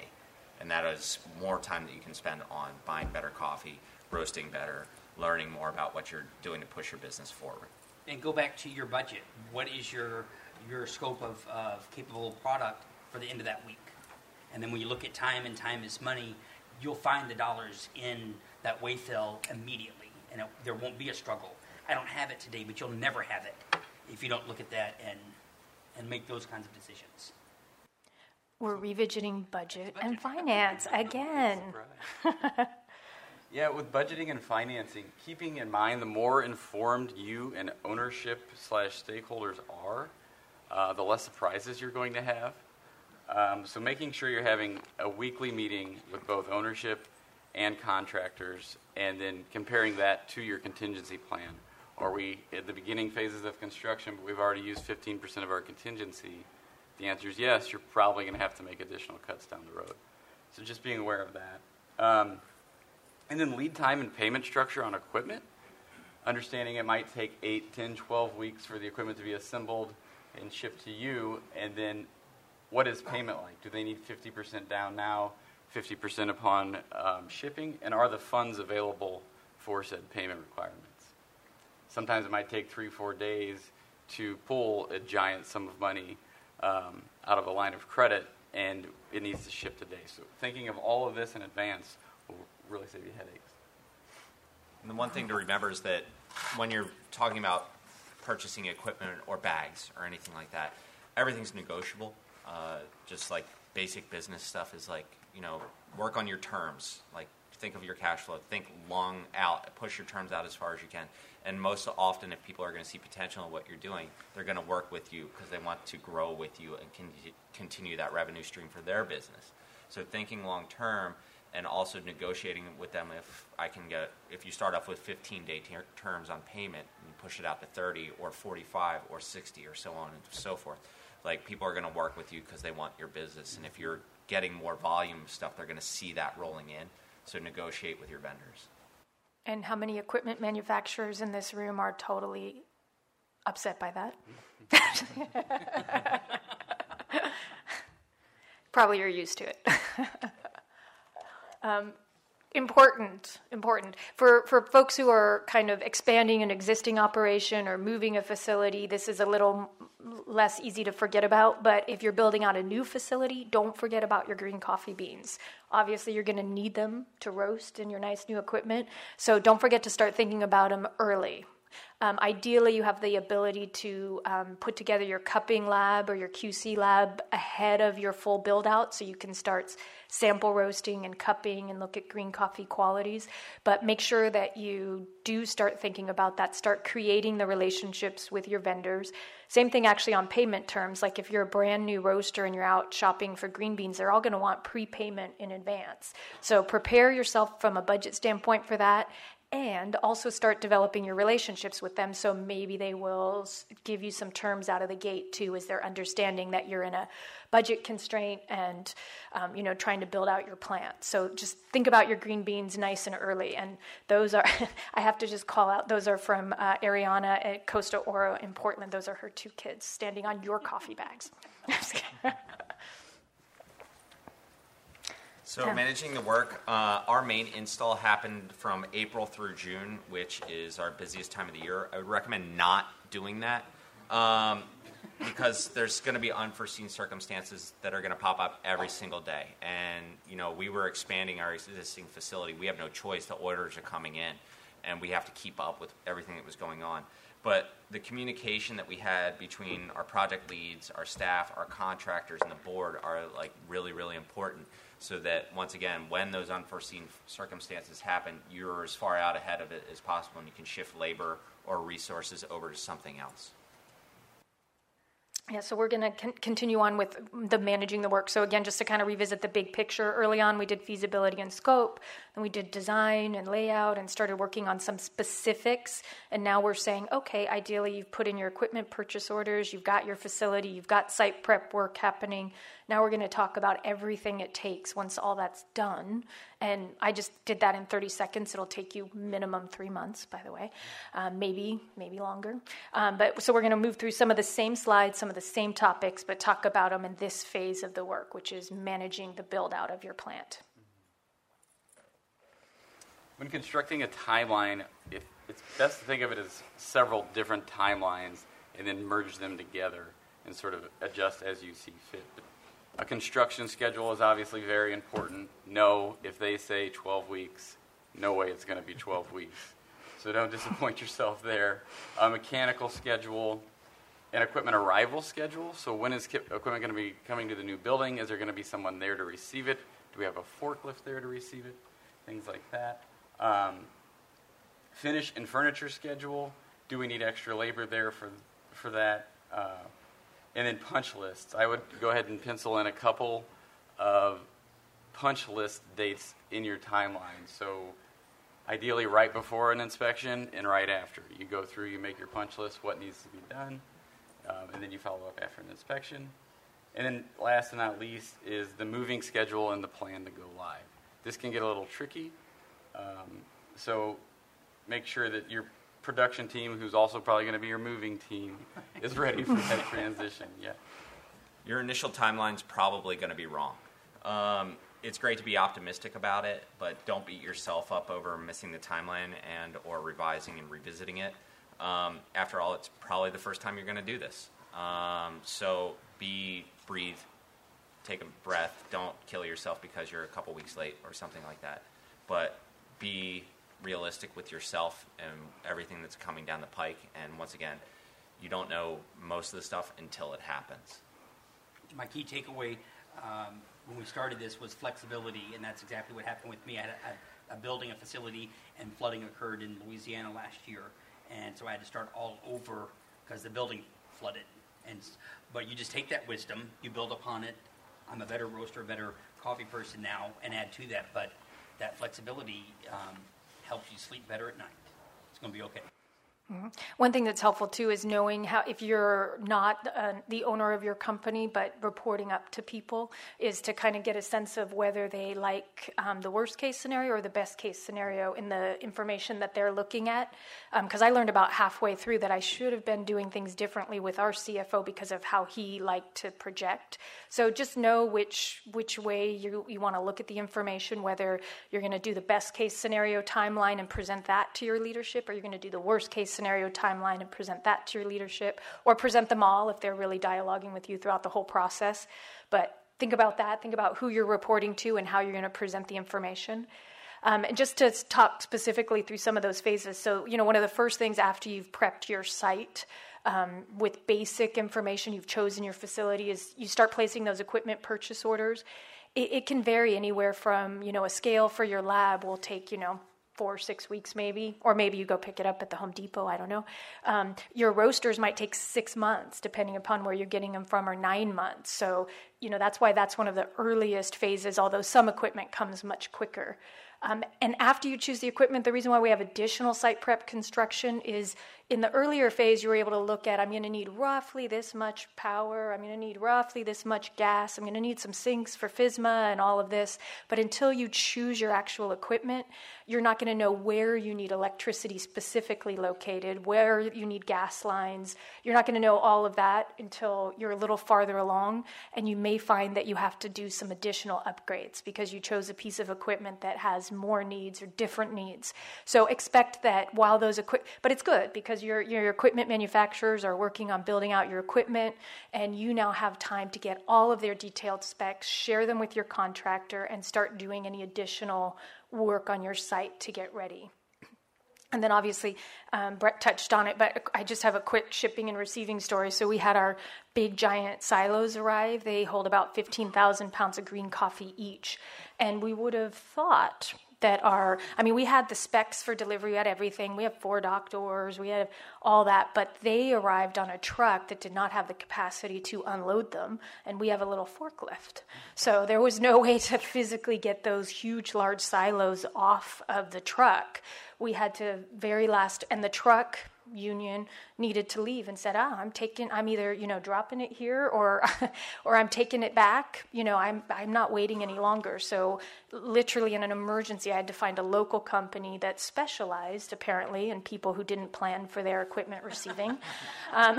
And that is more time that you can spend on buying better coffee, roasting better, learning more about what you're doing to push your business forward. And go back to your budget. What is your your scope of, of capable product for the end of that week? And then when you look at time and time is money, you'll find the dollars in that wayfill immediately, and it, there won't be a struggle. I don't have it today, but you'll never have it if you don't look at that and and make those kinds of decisions. We're revisiting budget, budget and finance again. Yeah, with budgeting and financing, keeping in mind the more informed you and ownership slash stakeholders are, uh, the less surprises you're going to have. Um, so making sure you're having a weekly meeting with both ownership and contractors, and then comparing that to your contingency plan. Are we at the beginning phases of construction, but we've already used fifteen percent of our contingency? The answer is yes, you're probably going to have to make additional cuts down the road. So just being aware of that. Um, and then lead time and payment structure on equipment. Understanding it might take eight, ten, twelve weeks for the equipment to be assembled and shipped to you, and then what is payment like? Do they need fifty percent down now, fifty percent upon um, shipping? And are the funds available for said payment requirements? Sometimes it might take three, four days to pull a giant sum of money um, out of a line of credit, and it needs to ship today. So thinking of all of this in advance will really save you headaches. And the one thing to remember is that when you're talking about purchasing equipment or bags or anything like that, everything's negotiable. Uh, just like basic business stuff is like, you know, work on your terms. Like think of your cash flow, think long out, push your terms out as far as you can. And most often if people are going to see potential in what you're doing, they're going to work with you because they want to grow with you and con- continue that revenue stream for their business. So thinking long term and also negotiating with them. If I can get, if you start off with fifteen day ter- terms on payment and push it out to thirty or forty-five or sixty or so on and so forth. Like people are going to work with you because they want your business. And if you're getting more volume stuff, they're going to see that rolling in. So negotiate with your vendors. And how many equipment manufacturers in this room are totally upset by that? probably you're used to it. um, important, important. For, for folks who are kind of expanding an existing operation or moving a facility, this is a little less easy to forget about. But if you're building out a new facility, don't forget about your green coffee beans. Obviously, you're going to need them to roast in your nice new equipment. So don't forget to start thinking about them early. Um, ideally, you have the ability to um, put together your cupping lab or your Q C lab ahead of your full build-out, so you can start sample roasting and cupping and look at green coffee qualities. But make sure that you do start thinking about that. Start creating the relationships with your vendors. Same thing actually on payment terms. Like if you're a brand new roaster and you're out shopping for green beans, they're all going to want prepayment in advance. So prepare yourself from a budget standpoint for that. And also start developing your relationships with them, so maybe they will give you some terms out of the gate too, as they're understanding that you're in a budget constraint and um, you know, trying to build out your plant. So just think about your green beans nice and early. And those are, I have to just call out, those are from uh, Ariana at Costa Oro in Portland. Those are her two kids standing on your coffee bags. So yeah. Managing the work, uh, our main install happened from April through June, which is our busiest time of the year. I would recommend not doing that um, because there's going to be unforeseen circumstances that are going to pop up every single day. And, you know, we were expanding our existing facility. We have no choice. The orders are coming in, and we have to keep up with everything that was going on. But the communication that we had between our project leads, our staff, our contractors, and the board are, like, really, really important. So that, once again, when those unforeseen circumstances happen, you're as far out ahead of it as possible, and you can shift labor or resources over to something else. Yeah, so we're going to con- continue on with the managing the work. So again, just to kind of revisit the big picture, early on we did feasibility and scope, and we did design and layout and started working on some specifics. And now we're saying, okay, ideally you've put in your equipment purchase orders, you've got your facility, you've got site prep work happening. Now we're going to talk about everything it takes once all that's done. And I just did that in thirty seconds. It'll take you minimum three months, by the way, um, maybe, maybe longer. Um, but so we're going to move through some of the same slides, some of the the same topics, but talk about them in this phase of the work, which is managing the build out of your plant. When constructing a timeline, if it's best to think of it as several different timelines and then merge them together and sort of adjust as you see fit. A construction schedule is obviously very important. No, if they say twelve weeks, no way it's going to be twelve weeks. So don't disappoint yourself there. A mechanical schedule, an equipment arrival schedule. So when is equipment going to be coming to the new building? Is there going to be someone there to receive it? Do we have a forklift there to receive it? Things like that. Um, finish and furniture schedule. Do we need extra labor there for for that? Uh, and then punch lists. I would go ahead and pencil in a couple of punch list dates in your timeline. So ideally right before an inspection and right after. You go through, you make your punch list, what needs to be done. Um, and then you follow up after an inspection. And then last but not least is the moving schedule and the plan to go live. This can get a little tricky. Um, so make sure that your production team, who's also probably going to be your moving team, is ready for that transition. Yeah. Your initial timeline's probably going to be wrong. Um, it's great to be optimistic about it, but don't beat yourself up over missing the timeline and or revising and revisiting it. Um, after all, it's probably the first time you're going to do this. Um, so be, breathe, take a breath. Don't kill yourself because you're a couple weeks late or something like that. But be realistic with yourself and everything that's coming down the pike. And once again, you don't know most of the stuff until it happens. My key takeaway um, when we started this was flexibility, and that's exactly what happened with me. I had a, a building, a facility, and flooding occurred in Louisiana last year. And so I had to start all over because the building flooded. And but you just take that wisdom, you build upon it. I'm a better roaster, a better coffee person now, and add to that. But that flexibility um, helps you sleep better at night. It's going to be okay. Mm-hmm. One thing that's helpful too is knowing how, if you're not uh, the owner of your company, but reporting up to people, is to kind of get a sense of whether they like um, the worst case scenario or the best case scenario in the information that they're looking at. Because um, I learned about halfway through that I should have been doing things differently with our C F O because of how he liked to project. So just know which which way you, you want to look at the information, whether you're going to do the best case scenario timeline and present that to your leadership, or you're going to do the worst case scenario timeline and present that to your leadership, or present them all if they're really dialoguing with you throughout the whole process. But think about that. Think about who you're reporting to and how you're going to present the information. Um, and just to talk specifically through some of those phases. So, you know, one of the first things after you've prepped your site Um, with basic information, you've chosen your facility, is you start placing those equipment purchase orders. It, it can vary anywhere from, you know, a scale for your lab will take, you know, four or six weeks maybe, or maybe you go pick it up at the Home Depot, I don't know. Um, your roasters might take six months, depending upon where you're getting them from, or nine months. So, you know, that's why that's one of the earliest phases, although some equipment comes much quicker. Um, and after you choose the equipment, the reason why we have additional site prep construction is in the earlier phase, you were able to look at, I'm going to need roughly this much power, I'm going to need roughly this much gas, I'm going to need some sinks for F S M A and all of this. But until you choose your actual equipment, you're not going to know where you need electricity specifically located, where you need gas lines. You're not going to know all of that until you're a little farther along, and you may find that you have to do some additional upgrades because you chose a piece of equipment that has more needs or different needs. So expect that while those equip, but it's good because your your equipment manufacturers are working on building out your equipment, and you now have time to get all of their detailed specs, share them with your contractor, and start doing any additional work on your site to get ready. And then obviously, um, Brett touched on it, but I just have a quick shipping and receiving story. So we had our big giant silos arrive. They hold about fifteen thousand pounds of green coffee each. And we would have thought that our, I mean, we had the specs for delivery, we had everything. We have four dock doors, we had all that, but they arrived on a truck that did not have the capacity to unload them. And we have a little forklift. So there was no way to physically get those huge, large silos off of the truck. We had to very last, and the truck union needed to leave and said, ah, I'm taking, I'm either, you know, dropping it here or, or I'm taking it back. You know, I'm, I'm not waiting any longer. So literally in an emergency, I had to find a local company that specialized apparently in people who didn't plan for their equipment receiving, um,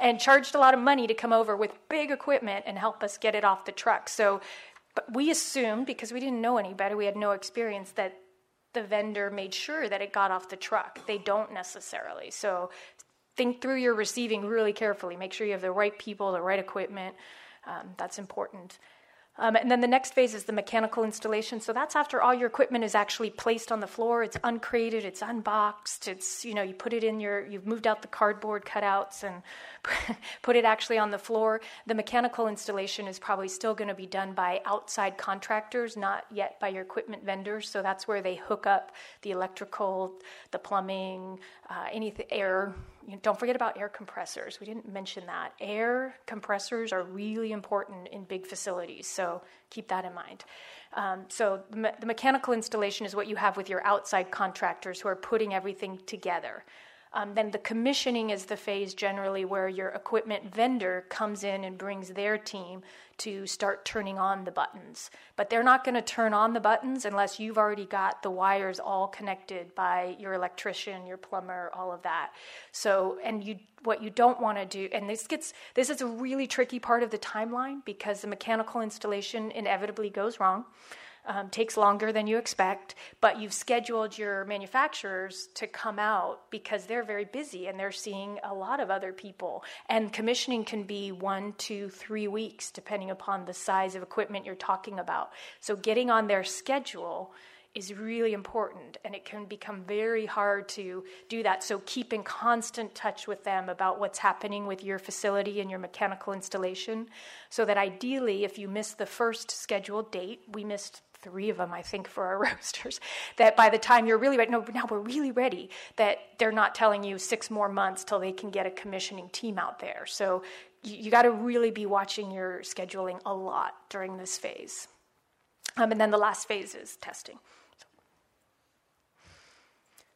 and charged a lot of money to come over with big equipment and help us get it off the truck. So but we assumed, because we didn't know any better, we had no experience, that the vendor made sure that it got off the truck. They don't necessarily. So think through your receiving really carefully. Make sure you have the right people, the right equipment. Um, that's important. Um, and then the next phase is the mechanical installation. So that's after all your equipment is actually placed on the floor. It's uncrated, it's unboxed, it's, you know, you put it in your, you've moved out the cardboard cutouts and put it actually on the floor. The mechanical installation is probably still going to be done by outside contractors, not yet by your equipment vendors. So that's where they hook up the electrical, the plumbing, uh, anything, air. You know, don't forget about air compressors. We didn't mention that. Air compressors are really important in big facilities, so keep that in mind. Um, so the, me- the mechanical installation is what you have with your outside contractors who are putting everything together. Um, then the commissioning is the phase generally where your equipment vendor comes in and brings their team to start turning on the buttons. But they're not going to turn on the buttons unless you've already got the wires all connected by your electrician, your plumber, all of that. So, and you, what you don't want to do, and this gets, this is a really tricky part of the timeline because the mechanical installation inevitably goes wrong. Um, takes longer than you expect, but you've scheduled your manufacturers to come out because they're very busy and they're seeing a lot of other people. And commissioning can be one, two, three weeks, depending upon the size of equipment you're talking about. So getting on their schedule is really important, and it can become very hard to do that. So keep in constant touch with them about what's happening with your facility and your mechanical installation, so that ideally, if you miss the first scheduled date, we missed three of them, I think, for our roasters, that by the time you're really ready, no, now we're really ready, that they're not telling you six more months till they can get a commissioning team out there. So you, you got to really be watching your scheduling a lot during this phase. Um, and then the last phase is testing.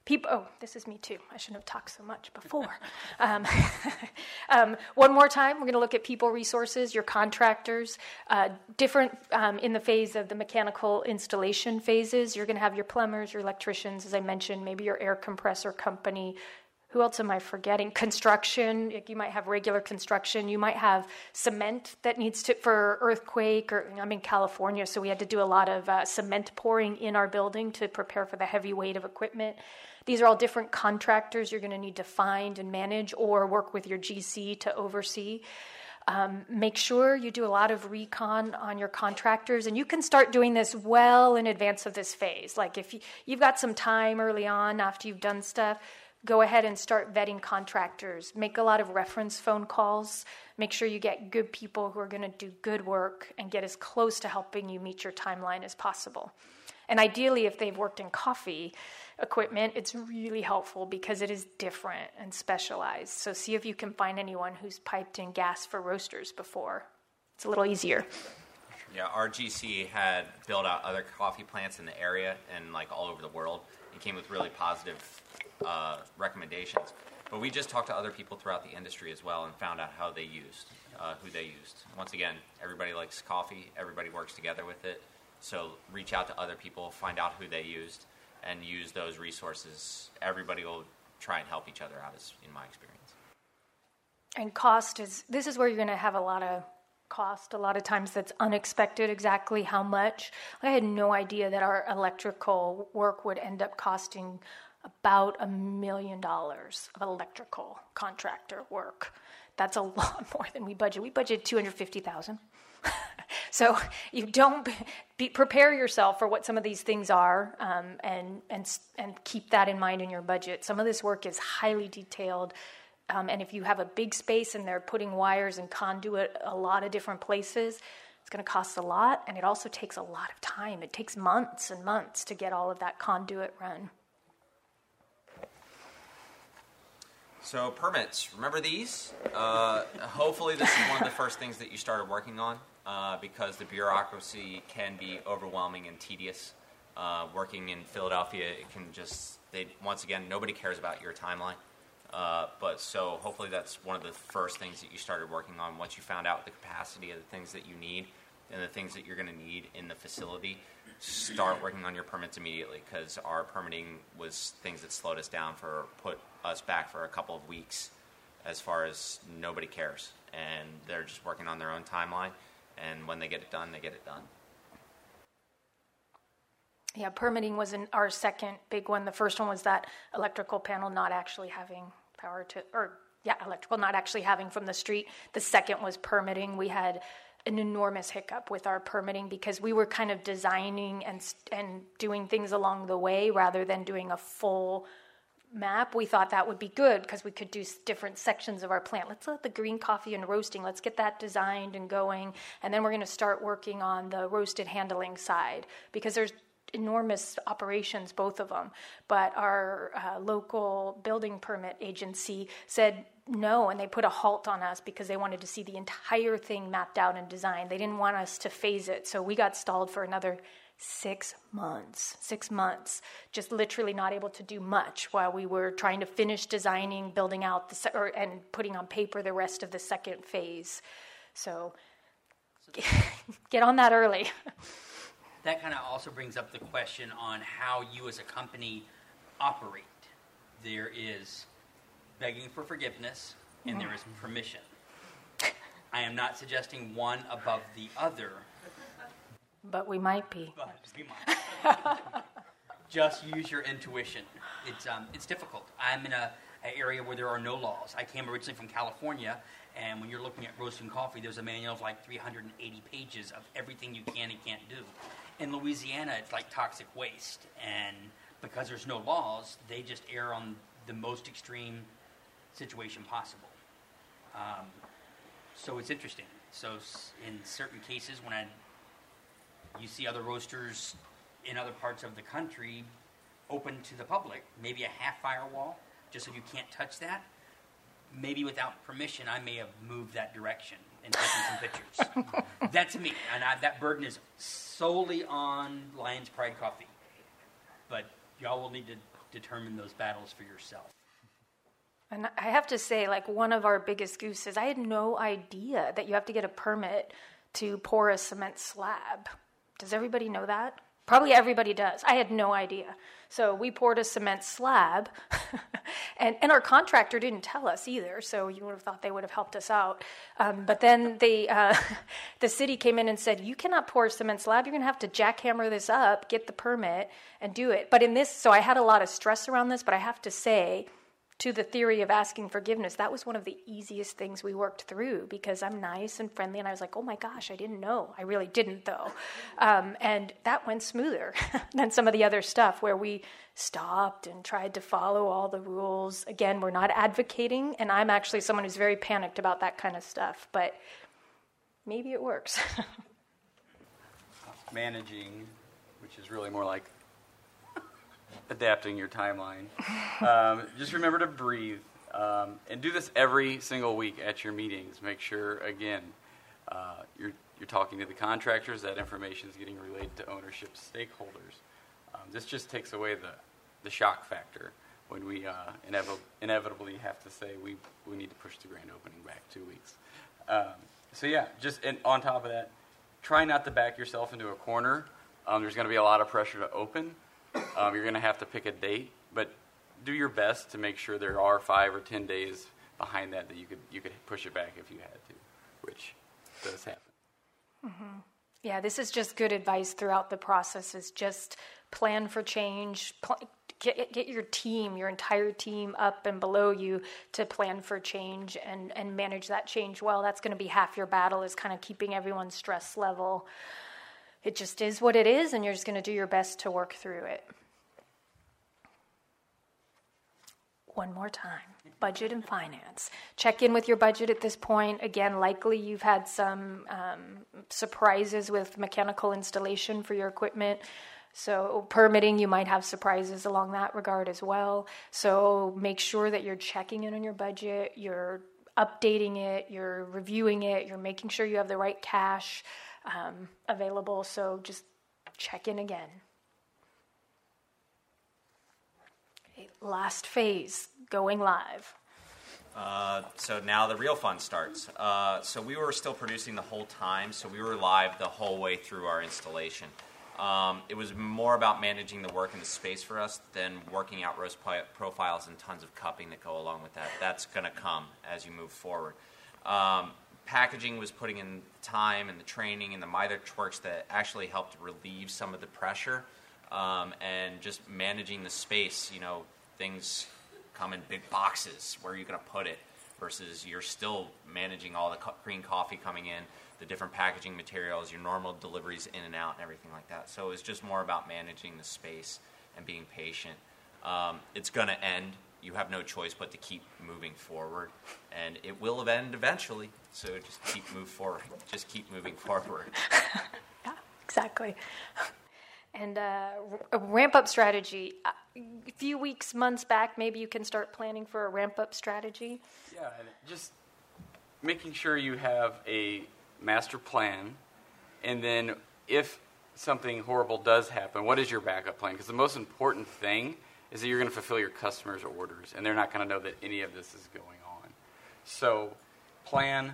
people, oh, this is me too. I shouldn't have talked so much before. um, um, one more time, we're going to look at people resources, your contractors, uh, different um, in the phase of the mechanical installation phases. You're going to have your plumbers, your electricians, as I mentioned, maybe your air compressor company. Who else am I forgetting? Construction. You might have regular construction. You might have cement that needs to, for earthquake, or I'm in California, so we had to do a lot of uh, cement pouring in our building to prepare for the heavy weight of equipment. These are all different contractors you're going to need to find and manage or work with your G C to oversee. Um, make sure you do a lot of recon on your contractors, and you can start doing this well in advance of this phase. Like if you, you've got some time early on after you've done stuff, go ahead and start vetting contractors. Make a lot of reference phone calls. Make sure you get good people who are going to do good work and get as close to helping you meet your timeline as possible. And ideally, if they've worked in coffee equipment, it's really helpful because it is different and specialized. So see if you can find anyone who's piped in gas for roasters before. It's a little easier. Yeah, our G C had built out other coffee plants in the area and like all over the world. It came with really positive Uh, recommendations, but we just talked to other people throughout the industry as well and found out how they used, uh, who they used. Once again, everybody likes coffee, everybody works together with it, so reach out to other people, find out who they used, and use those resources. Everybody will try and help each other out, is in my experience. And cost is, this is where you're going to have a lot of cost. A lot of times that's unexpected exactly how much. I had no idea that our electrical work would end up costing about a million dollars of electrical contractor work. That's a lot more than we budget. We budget two hundred fifty thousand dollars. So you don't be, prepare yourself for what some of these things are, um, and and and keep that in mind in your budget. Some of this work is highly detailed. Um, and if you have a big space and they're putting wires and conduit a lot of different places, it's going to cost a lot. And it also takes a lot of time. It takes months and months to get all of that conduit run. So permits, remember these? Uh, hopefully this is one of the first things that you started working on uh, because the bureaucracy can be overwhelming and tedious. Uh, working in Philadelphia, it can just, they once again, nobody cares about your timeline. Uh, but so hopefully that's one of the first things that you started working on once you found out the capacity of the things that you need and the things that you're going to need in the facility. Start working on your permits immediately because our permitting was things that slowed us down for, put us back for a couple of weeks as far as nobody cares. And they're just working on their own timeline. And when they get it done, they get it done. Yeah, permitting was in our second big one. The first one was that electrical panel not actually having power to, or yeah, electrical not actually having from the street. The second was permitting. We had an enormous hiccup with our permitting because we were kind of designing and and doing things along the way rather than doing a full map. We thought that would be good because we could do different sections of our plant. Let's let the green coffee and roasting, let's get that designed and going, and then we're going to start working on the roasted handling side because there's enormous operations, both of them. But our uh, local building permit agency said no, and they put a halt on us because they wanted to see the entire thing mapped out and designed. They didn't want us to phase it, so we got stalled for another six months, six months, just literally not able to do much while we were trying to finish designing, building out, the se- or, and putting on paper the rest of the second phase. So get on that early. That kind of also brings up the question on how you as a company operate. There is begging for forgiveness, and there is permission. I am not suggesting one above the other. But we might be. But we might. Just use your intuition. It's um, it's difficult. I'm in a, a area where there are no laws. I came originally from California, and when you're looking at roasting coffee, there's a manual of like three hundred eighty pages of everything you can and can't do. In Louisiana, it's like toxic waste, and because there's no laws, they just err on the most extreme situation possible. Um, so it's interesting. So in certain cases, when I you see other roasters in other parts of the country open to the public, maybe a half firewall, just so you can't touch that. Maybe without permission, I may have moved that direction and taken some pictures. That's me, and I, that burden is solely on Lyons Pride Coffee. But y'all will need to determine those battles for yourself. And I have to say, like, one of our biggest gooses is I had no idea that you have to get a permit to pour a cement slab. Does everybody know that? Probably everybody does. I had no idea. So we poured a cement slab, and, and our contractor didn't tell us either, so you would have thought they would have helped us out. Um, but then they, uh, the city came in and said, you cannot pour a cement slab. You're going to have to jackhammer this up, get the permit, and do it. But in this, so I had a lot of stress around this, but I have to say, to the theory of asking forgiveness, that was one of the easiest things we worked through because I'm nice and friendly, and I was like, oh my gosh, I didn't know. I really didn't, though. Um, and that went smoother than some of the other stuff where we stopped and tried to follow all the rules. Again, we're not advocating, and I'm actually someone who's very panicked about that kind of stuff, but maybe it works. Managing, which is really more like adapting your timeline. Um, just remember to breathe, um, and do this every single week at your meetings. Make sure, again, uh, you're you're talking to the contractors. That information is getting relayed to ownership stakeholders. Um, this just takes away the the shock factor when we uh, inev- inevitably have to say we we need to push the grand opening back two weeks. Um, so yeah, just and on top of that, try not to back yourself into a corner. Um, there's going to be a lot of pressure to open. Um, you're going to have to pick a date, but do your best to make sure there are five or ten days behind that that you could you could push it back if you had to, which does happen. Mm-hmm. Yeah, this is just good advice throughout the process. Is just plan for change. Pl- get get your team, your entire team up and below you to plan for change and, and manage that change well. That's going to be half your battle, is kind of keeping everyone's stress level. It just is what it is, and you're just going to do your best to work through it. One more time, budget and finance. Check in with your budget at this point. Again, likely you've had some um, surprises with mechanical installation for your equipment. So permitting, you might have surprises along that regard as well. So make sure that you're checking in on your budget, you're updating it, you're reviewing it, you're making sure you have the right cash Um, available, so just check in again. Okay, last phase, going live. Uh, so now the real fun starts. Uh, so we were still producing the whole time, so we were live the whole way through our installation. Um, it was more about managing the work in the space for us than working out roast profiles and tons of cupping that go along with that. That's going to come as you move forward. Um, Packaging was putting in the time and the training and the MyThirtWorks that actually helped relieve some of the pressure, um, and just managing the space. You know, things come in big boxes. Where are you going to put it? Versus you're still managing all the co- green coffee coming in, the different packaging materials, your normal deliveries in and out, and everything like that. So it was just more about managing the space and being patient. Um, it's going to end. You have no choice but to keep moving forward, and it will end eventually. So just keep move forward. Just keep moving forward. Yeah, exactly. And uh, a ramp-up strategy. A few weeks, months back, maybe you can start planning for a ramp-up strategy. Yeah, and just making sure you have a master plan, and then if something horrible does happen, what is your backup plan? Because the most important thing is that you're going to fulfill your customers' orders, and they're not going to know that any of this is going on. So plan,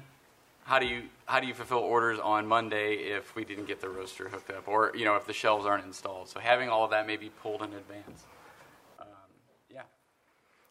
how do you how do you fulfill orders on Monday if we didn't get the roaster hooked up, or you know, if the shelves aren't installed. So having all of that may be pulled in advance. Um, yeah.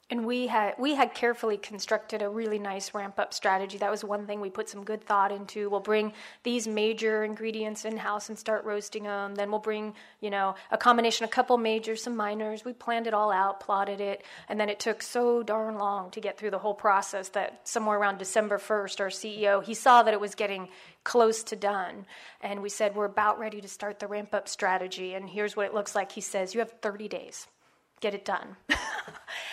And we had we had carefully constructed a really nice ramp-up strategy. That was one thing we put some good thought into. We'll bring these major ingredients in-house and start roasting them. Then we'll bring, you know, a combination, a couple majors, some minors. We planned it all out, plotted it, and then it took so darn long to get through the whole process that somewhere around December first, our C E O, he saw that it was getting close to done, and we said, we're about ready to start the ramp-up strategy, and here's what it looks like. He says, you have thirty days. Get it done.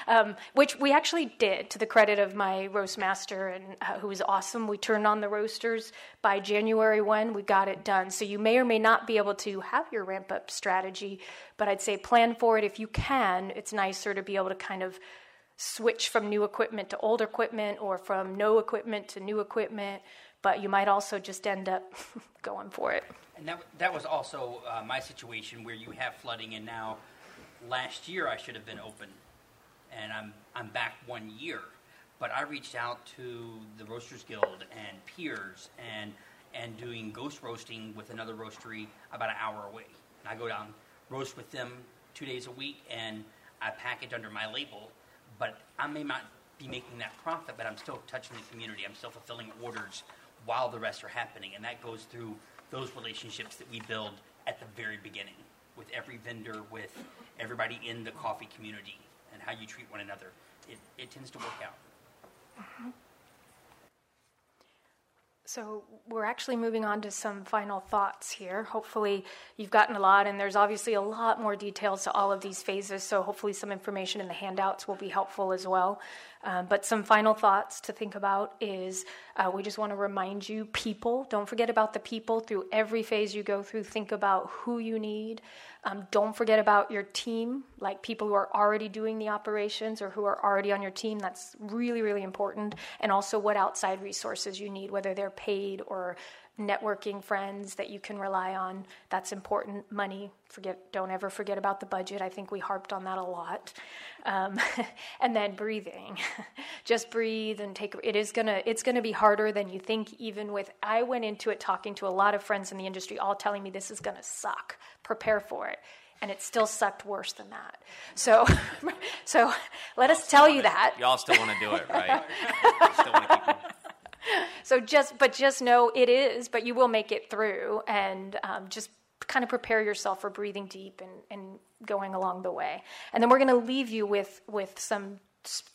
um, which we actually did, to the credit of my roast master, and uh, who was awesome. We turned on the roasters by January first. We got it done. So you may or may not be able to have your ramp-up strategy, but I'd say plan for it if you can. It's nicer to be able to kind of switch from new equipment to old equipment, or from no equipment to new equipment, but you might also just end up going for it. And that, that was also uh, my situation, where you have flooding, and now last year I should have been open, and I'm I'm back one year. But I reached out to the Roasters Guild and peers and and doing ghost roasting with another roastery about an hour away. And I go down, roast with them two days a week, and I package under my label. But I may not be making that profit, but I'm still touching the community. I'm still fulfilling orders while the rest are happening. And that goes through those relationships that we build at the very beginning with every vendor, with everybody in the coffee community, and how you treat one another. It, it tends to work out. Mm-hmm. So we're actually moving on to some final thoughts here. Hopefully you've gotten a lot, and there's obviously a lot more details to all of these phases, so hopefully some information in the handouts will be helpful as well. Um, but some final thoughts to think about is uh, we just want to remind you, people, don't forget about the people through every phase you go through. Think about who you need. Um, don't forget about your team, like people who are already doing the operations or who are already on your team. That's really, really important. And also what outside resources you need, whether they're paid or networking friends that you can rely on. That's important. Money, forget, don't ever forget about the budget. I think we harped on that a lot. Um, and then breathing. Just breathe and take it. Is gonna it's gonna be harder than you think. Even with, I went into it talking to a lot of friends in the industry, all telling me this is gonna suck. Prepare for it. And it still sucked worse than that. So, so let us tell you that. Y'all still want to do it, right? Still want to keep it. So just, but just know it is, but you will make it through, and um, just kind of prepare yourself for breathing deep and, and going along the way. And then we're going to leave you with, with some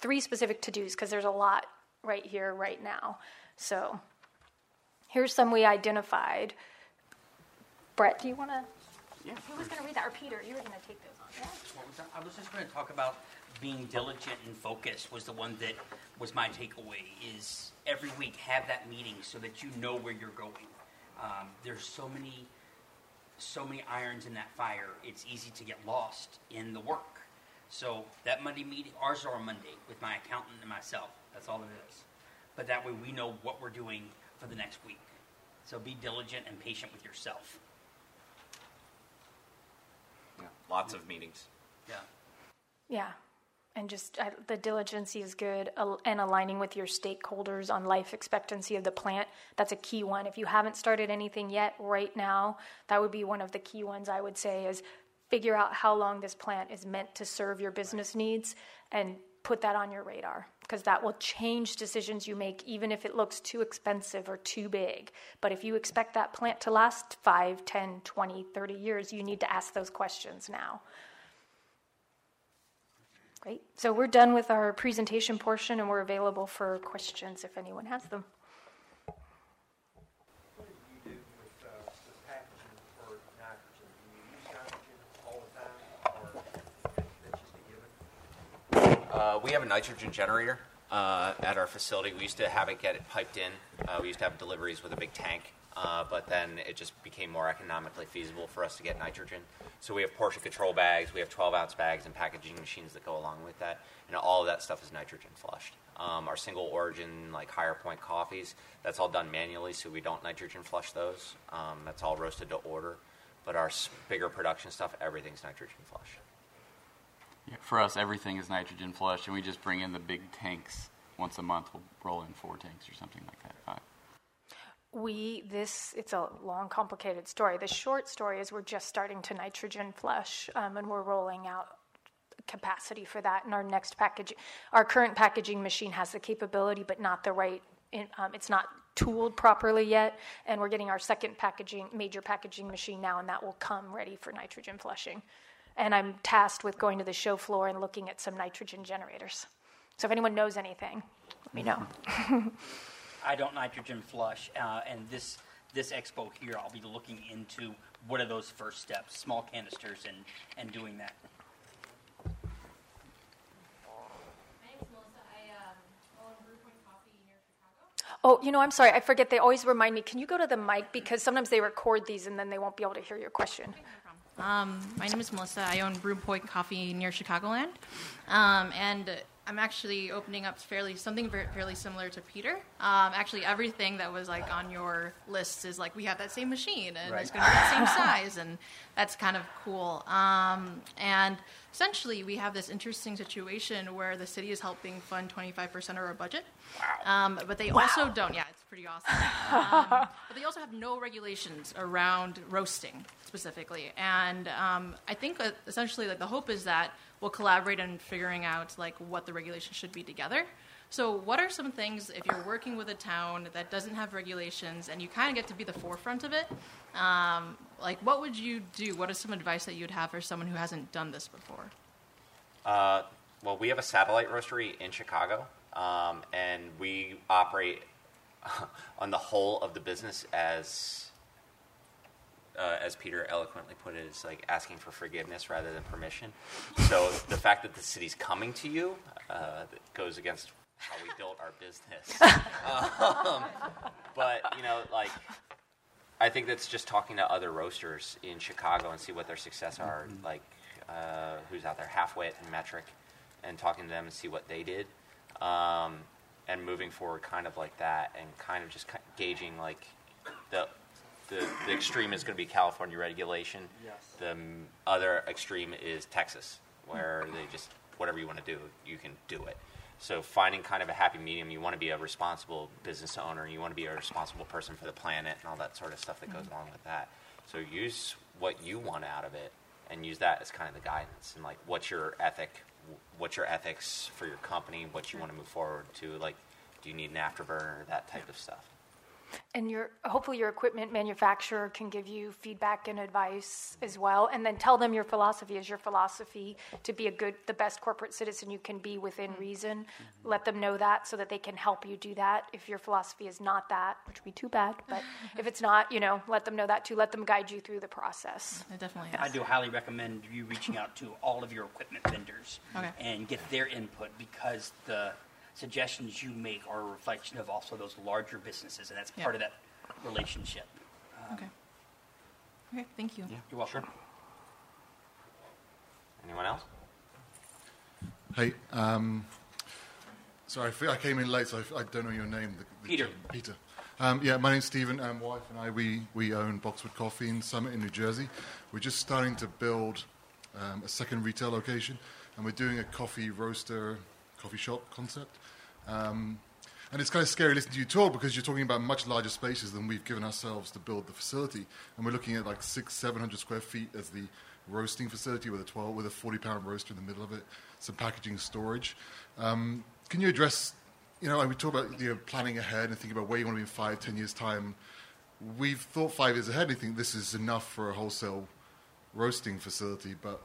three specific to-dos, because there's a lot right here, right now. So here's some we identified. Brett, do you want to? Yeah. Who was going to read that? Or Peter, you were going to take those on. Yeah? What was I was just going to talk about being diligent and focused was the one that was my takeaway, is every week have that meeting so that you know where you're going. Um, there's so many, so many irons in that fire. It's easy to get lost in the work. So that Monday meeting, ours are on Monday with my accountant and myself. That's all it is. But that way we know what we're doing for the next week. So be diligent and patient with yourself. Yeah, lots of meetings. Yeah. Yeah. And just I, the diligence is good, al- and aligning with your stakeholders on life expectancy of the plant. That's a key one. If you haven't started anything yet right now, that would be one of the key ones I would say, is figure out how long this plant is meant to serve your business needs and put that on your radar, because that will change decisions you make, even if it looks too expensive or too big. But if you expect that plant to last five, ten, twenty, thirty years, you need to ask those questions now. Great. So we're done with our presentation portion, and we're available for questions if anyone has them. What do you do with uh, the packaging for nitrogen? Do you use nitrogen all the time, or that's just a given? Uh, we have a nitrogen generator uh, at our facility. We used to have it get it piped in. Uh, we used to have deliveries with a big tank. Uh, but then it just became more economically feasible for us to get nitrogen. So we have portion control bags, we have twelve-ounce bags and packaging machines that go along with that, and all of that stuff is nitrogen flushed. Um, our single origin, like higher point coffees, that's all done manually, so we don't nitrogen flush those. Um, that's all roasted to order. But our bigger production stuff, everything's nitrogen flush. Yeah, for us, everything is nitrogen flush, and we just bring in the big tanks once a month. We'll roll in four tanks or something like that. Five. We, this, it's a long, complicated story. The short story is we're just starting to nitrogen flush, um, and we're rolling out capacity for that. And our next package, our current packaging machine has the capability, but not the right, in, um, it's not tooled properly yet. And we're getting our second packaging, major packaging machine now, and that will come ready for nitrogen flushing. And I'm tasked with going to the show floor and looking at some nitrogen generators. So if anyone knows anything, let me know. I don't nitrogen flush, uh, and this this expo here, I'll be looking into what are those first steps, small canisters, and, and doing that. My name is Melissa. I um, own Brewpoint Coffee here in Chicago. Oh, you know, I'm sorry. I forget. They always remind me. Can you go to the mic? Because sometimes they record these, and then they won't be able to hear your question. Um, my name is Melissa. I own Brewpoint Coffee near Chicagoland, um, and I'm actually opening up fairly something very, fairly similar to Peter. Um, actually, everything that was like on your list is like we have that same machine and right. it's going to be the same size, and that's kind of cool. Um, and essentially, we have this interesting situation where the city is helping fund twenty-five percent of our budget, wow. um, but they wow. also don't. Yeah, it's pretty awesome. Um, but they also have no regulations around roasting specifically, and um, I think uh, essentially like the hope is that we'll collaborate in figuring out like what the regulations should be together. So what are some things, if you're working with a town that doesn't have regulations and you kind of get to be the forefront of it, um, like what would you do? What is some advice that you'd have for someone who hasn't done this before? Uh, well, we have a satellite roastery in Chicago, um, and we operate on the whole of the business as... Uh, as Peter eloquently put it, it's like asking for forgiveness rather than permission. So the fact that the city's coming to you uh, goes against how we built our business. Um, but, you know, like, I think that's just talking to other roasters in Chicago and see what their success are, mm-hmm. like uh, who's out there, Halfwit and Metric, and talking to them and see what they did. Um, and moving forward kind of like that and kind of just kind of gauging, like, the... The, the extreme is going to be California regulation. Yes. The m- other extreme is Texas, where they just, whatever you want to do, you can do it. So finding kind of a happy medium, you want to be a responsible business owner, you want to be a responsible person for the planet and all that sort of stuff that goes mm-hmm. along with that. So use what you want out of it and use that as kind of the guidance. And like, what's your ethic, what's your ethics for your company, what you want to move forward to, like, do you need an afterburner, that type yeah. of stuff. And your hopefully your equipment manufacturer can give you feedback and advice as well, and then tell them your philosophy is your philosophy to be a good, the best corporate citizen you can be within reason. Mm-hmm. Let them know that so that they can help you do that. If your philosophy is not that, which would be too bad, but if it's not, you know, let them know that too. Let them guide you through the process. It definitely is. I do highly recommend you reaching out to all of your equipment vendors okay. and get their input, because the suggestions you make are a reflection of also those larger businesses, and that's part yep. of that relationship. Um, okay. Okay, thank you. Yeah, you're welcome. Sure. Anyone else? Hey, um, sorry, I feel I came in late, so I, I don't know your name. The, the Peter. Gym, Peter. Um, yeah, my name's Stephen, and wife and I, we, we own Boxwood Coffee in Summit in New Jersey. We're just starting to build um, a second retail location, and we're doing a coffee roaster coffee shop concept. Um, and it's kind of scary listening to you talk, because you're talking about much larger spaces than we've given ourselves to build the facility. And we're looking at like six, seven hundred square feet as the roasting facility with a twelve, with a forty-pound roaster in the middle of it, some packaging, storage. Um, can you address, you know, we talk about you know, planning ahead and thinking about where you want to be in five, ten years' time. We've thought five years ahead and think this is enough for a wholesale roasting facility, but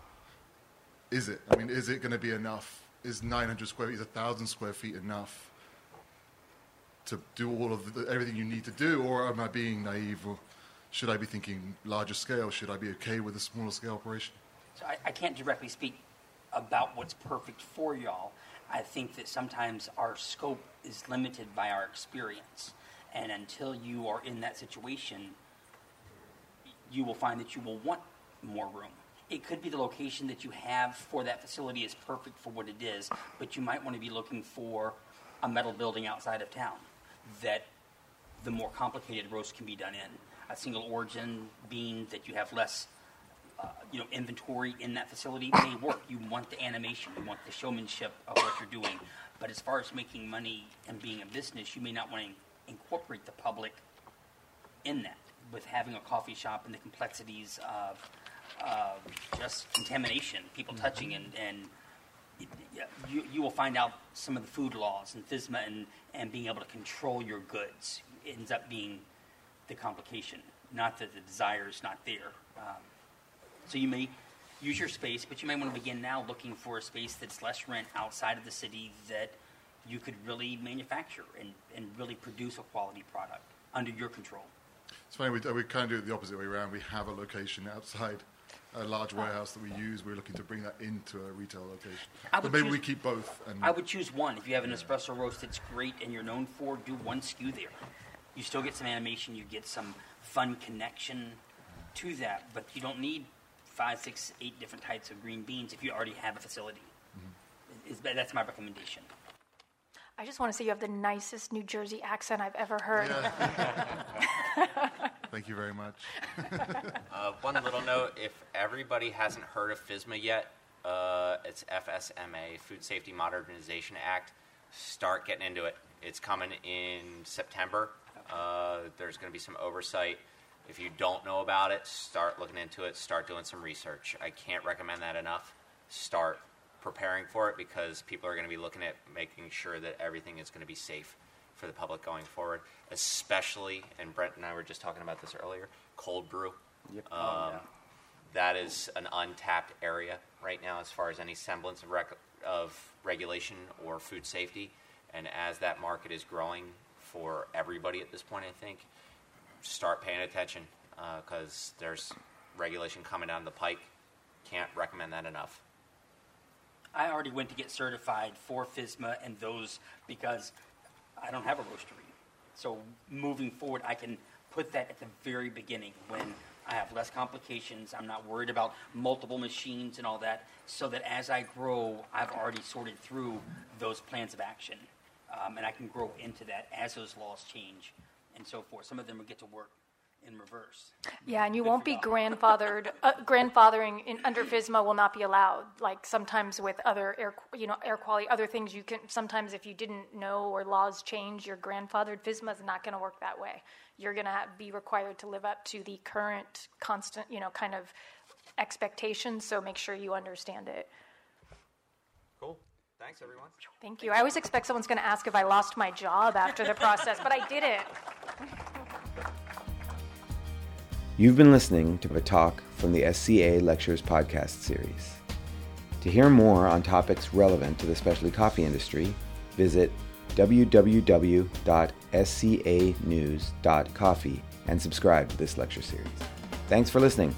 is it? I mean, is it going to be enough? Is nine hundred square feet, is one thousand square feet enough to do all of the, everything you need to do? Or am I being naive? Or should I be thinking larger scale? Should I be okay with a smaller scale operation? So I, I can't directly speak about what's perfect for y'all. I think that sometimes our scope is limited by our experience. And until you are in that situation, you will find that you will want more room. It could be the location that you have for that facility is perfect for what it is, but you might want to be looking for a metal building outside of town that the more complicated roast can be done in. A single origin bean that you have less uh, you know, inventory in that facility may work. You want the animation, you want the showmanship of what you're doing. But as far as making money and being a business, you may not want to incorporate the public in that with having a coffee shop and the complexities of Uh, just contamination, people touching, and, and it, you, you will find out some of the food laws and F S M A and, and being able to control your goods ends up being the complication, not that the desire is not there. Um, so you may use your space, but you may want to begin now looking for a space that's less rent outside of the city that you could really manufacture and, and really produce a quality product under your control. It's funny, we, we kind of do it the opposite way around. We have a location outside a large warehouse that we use. We're looking to bring that into a retail location. But maybe choose, we keep both. And I would choose one. If you have an yeah. espresso roast that's great and you're known for, do one S K U there. You still get some animation. You get some fun connection to that. But you don't need five, six, eight different types of green beans if you already have a facility. Mm-hmm. is, that's my recommendation. I just want to say you have the nicest New Jersey accent I've ever heard. Yeah. Thank you very much. uh, one little note, if everybody hasn't heard of F S M A yet, uh, it's F S M A, Food Safety Modernization Act. Start getting into it. It's coming in September. Uh, there's going to be some oversight. If you don't know about it, start looking into it. Start doing some research. I can't recommend that enough. Start preparing for it, because people are going to be looking at making sure that everything is going to be safe for the public going forward, especially, and Brent and I were just talking about this earlier, cold brew. Yep. Um, oh, yeah. That is an untapped area right now as far as any semblance of, rec- of regulation or food safety. And as that market is growing for everybody at this point, I think, start paying attention, because uh, there's regulation coming down the pike. Can't recommend that enough. I already went to get certified for F S M A and those, because I don't have a roastery. So moving forward, I can put that at the very beginning when I have less complications. I'm not worried about multiple machines and all that, so that as I grow, I've already sorted through those plans of action. Um, and I can grow into that as those laws change and so forth. Some of them will get to work in reverse. Yeah, and you Good won't be grandfathered. Uh, grandfathering in, under F S M A will not be allowed. Like sometimes with other air, you know, air quality, other things you can. Sometimes if you didn't know or laws change, your grandfathered F S M A is not going to work that way. You're going to be required to live up to the current constant, you know, kind of expectations. So make sure you understand it. Cool. Thanks, everyone. Thank you. I always expect someone's going to ask if I lost my job after the process, but I didn't. You've been listening to a talk from the S C A Lectures podcast series. To hear more on topics relevant to the specialty coffee industry, visit w w w dot s c a news dot coffee and subscribe to this lecture series. Thanks for listening.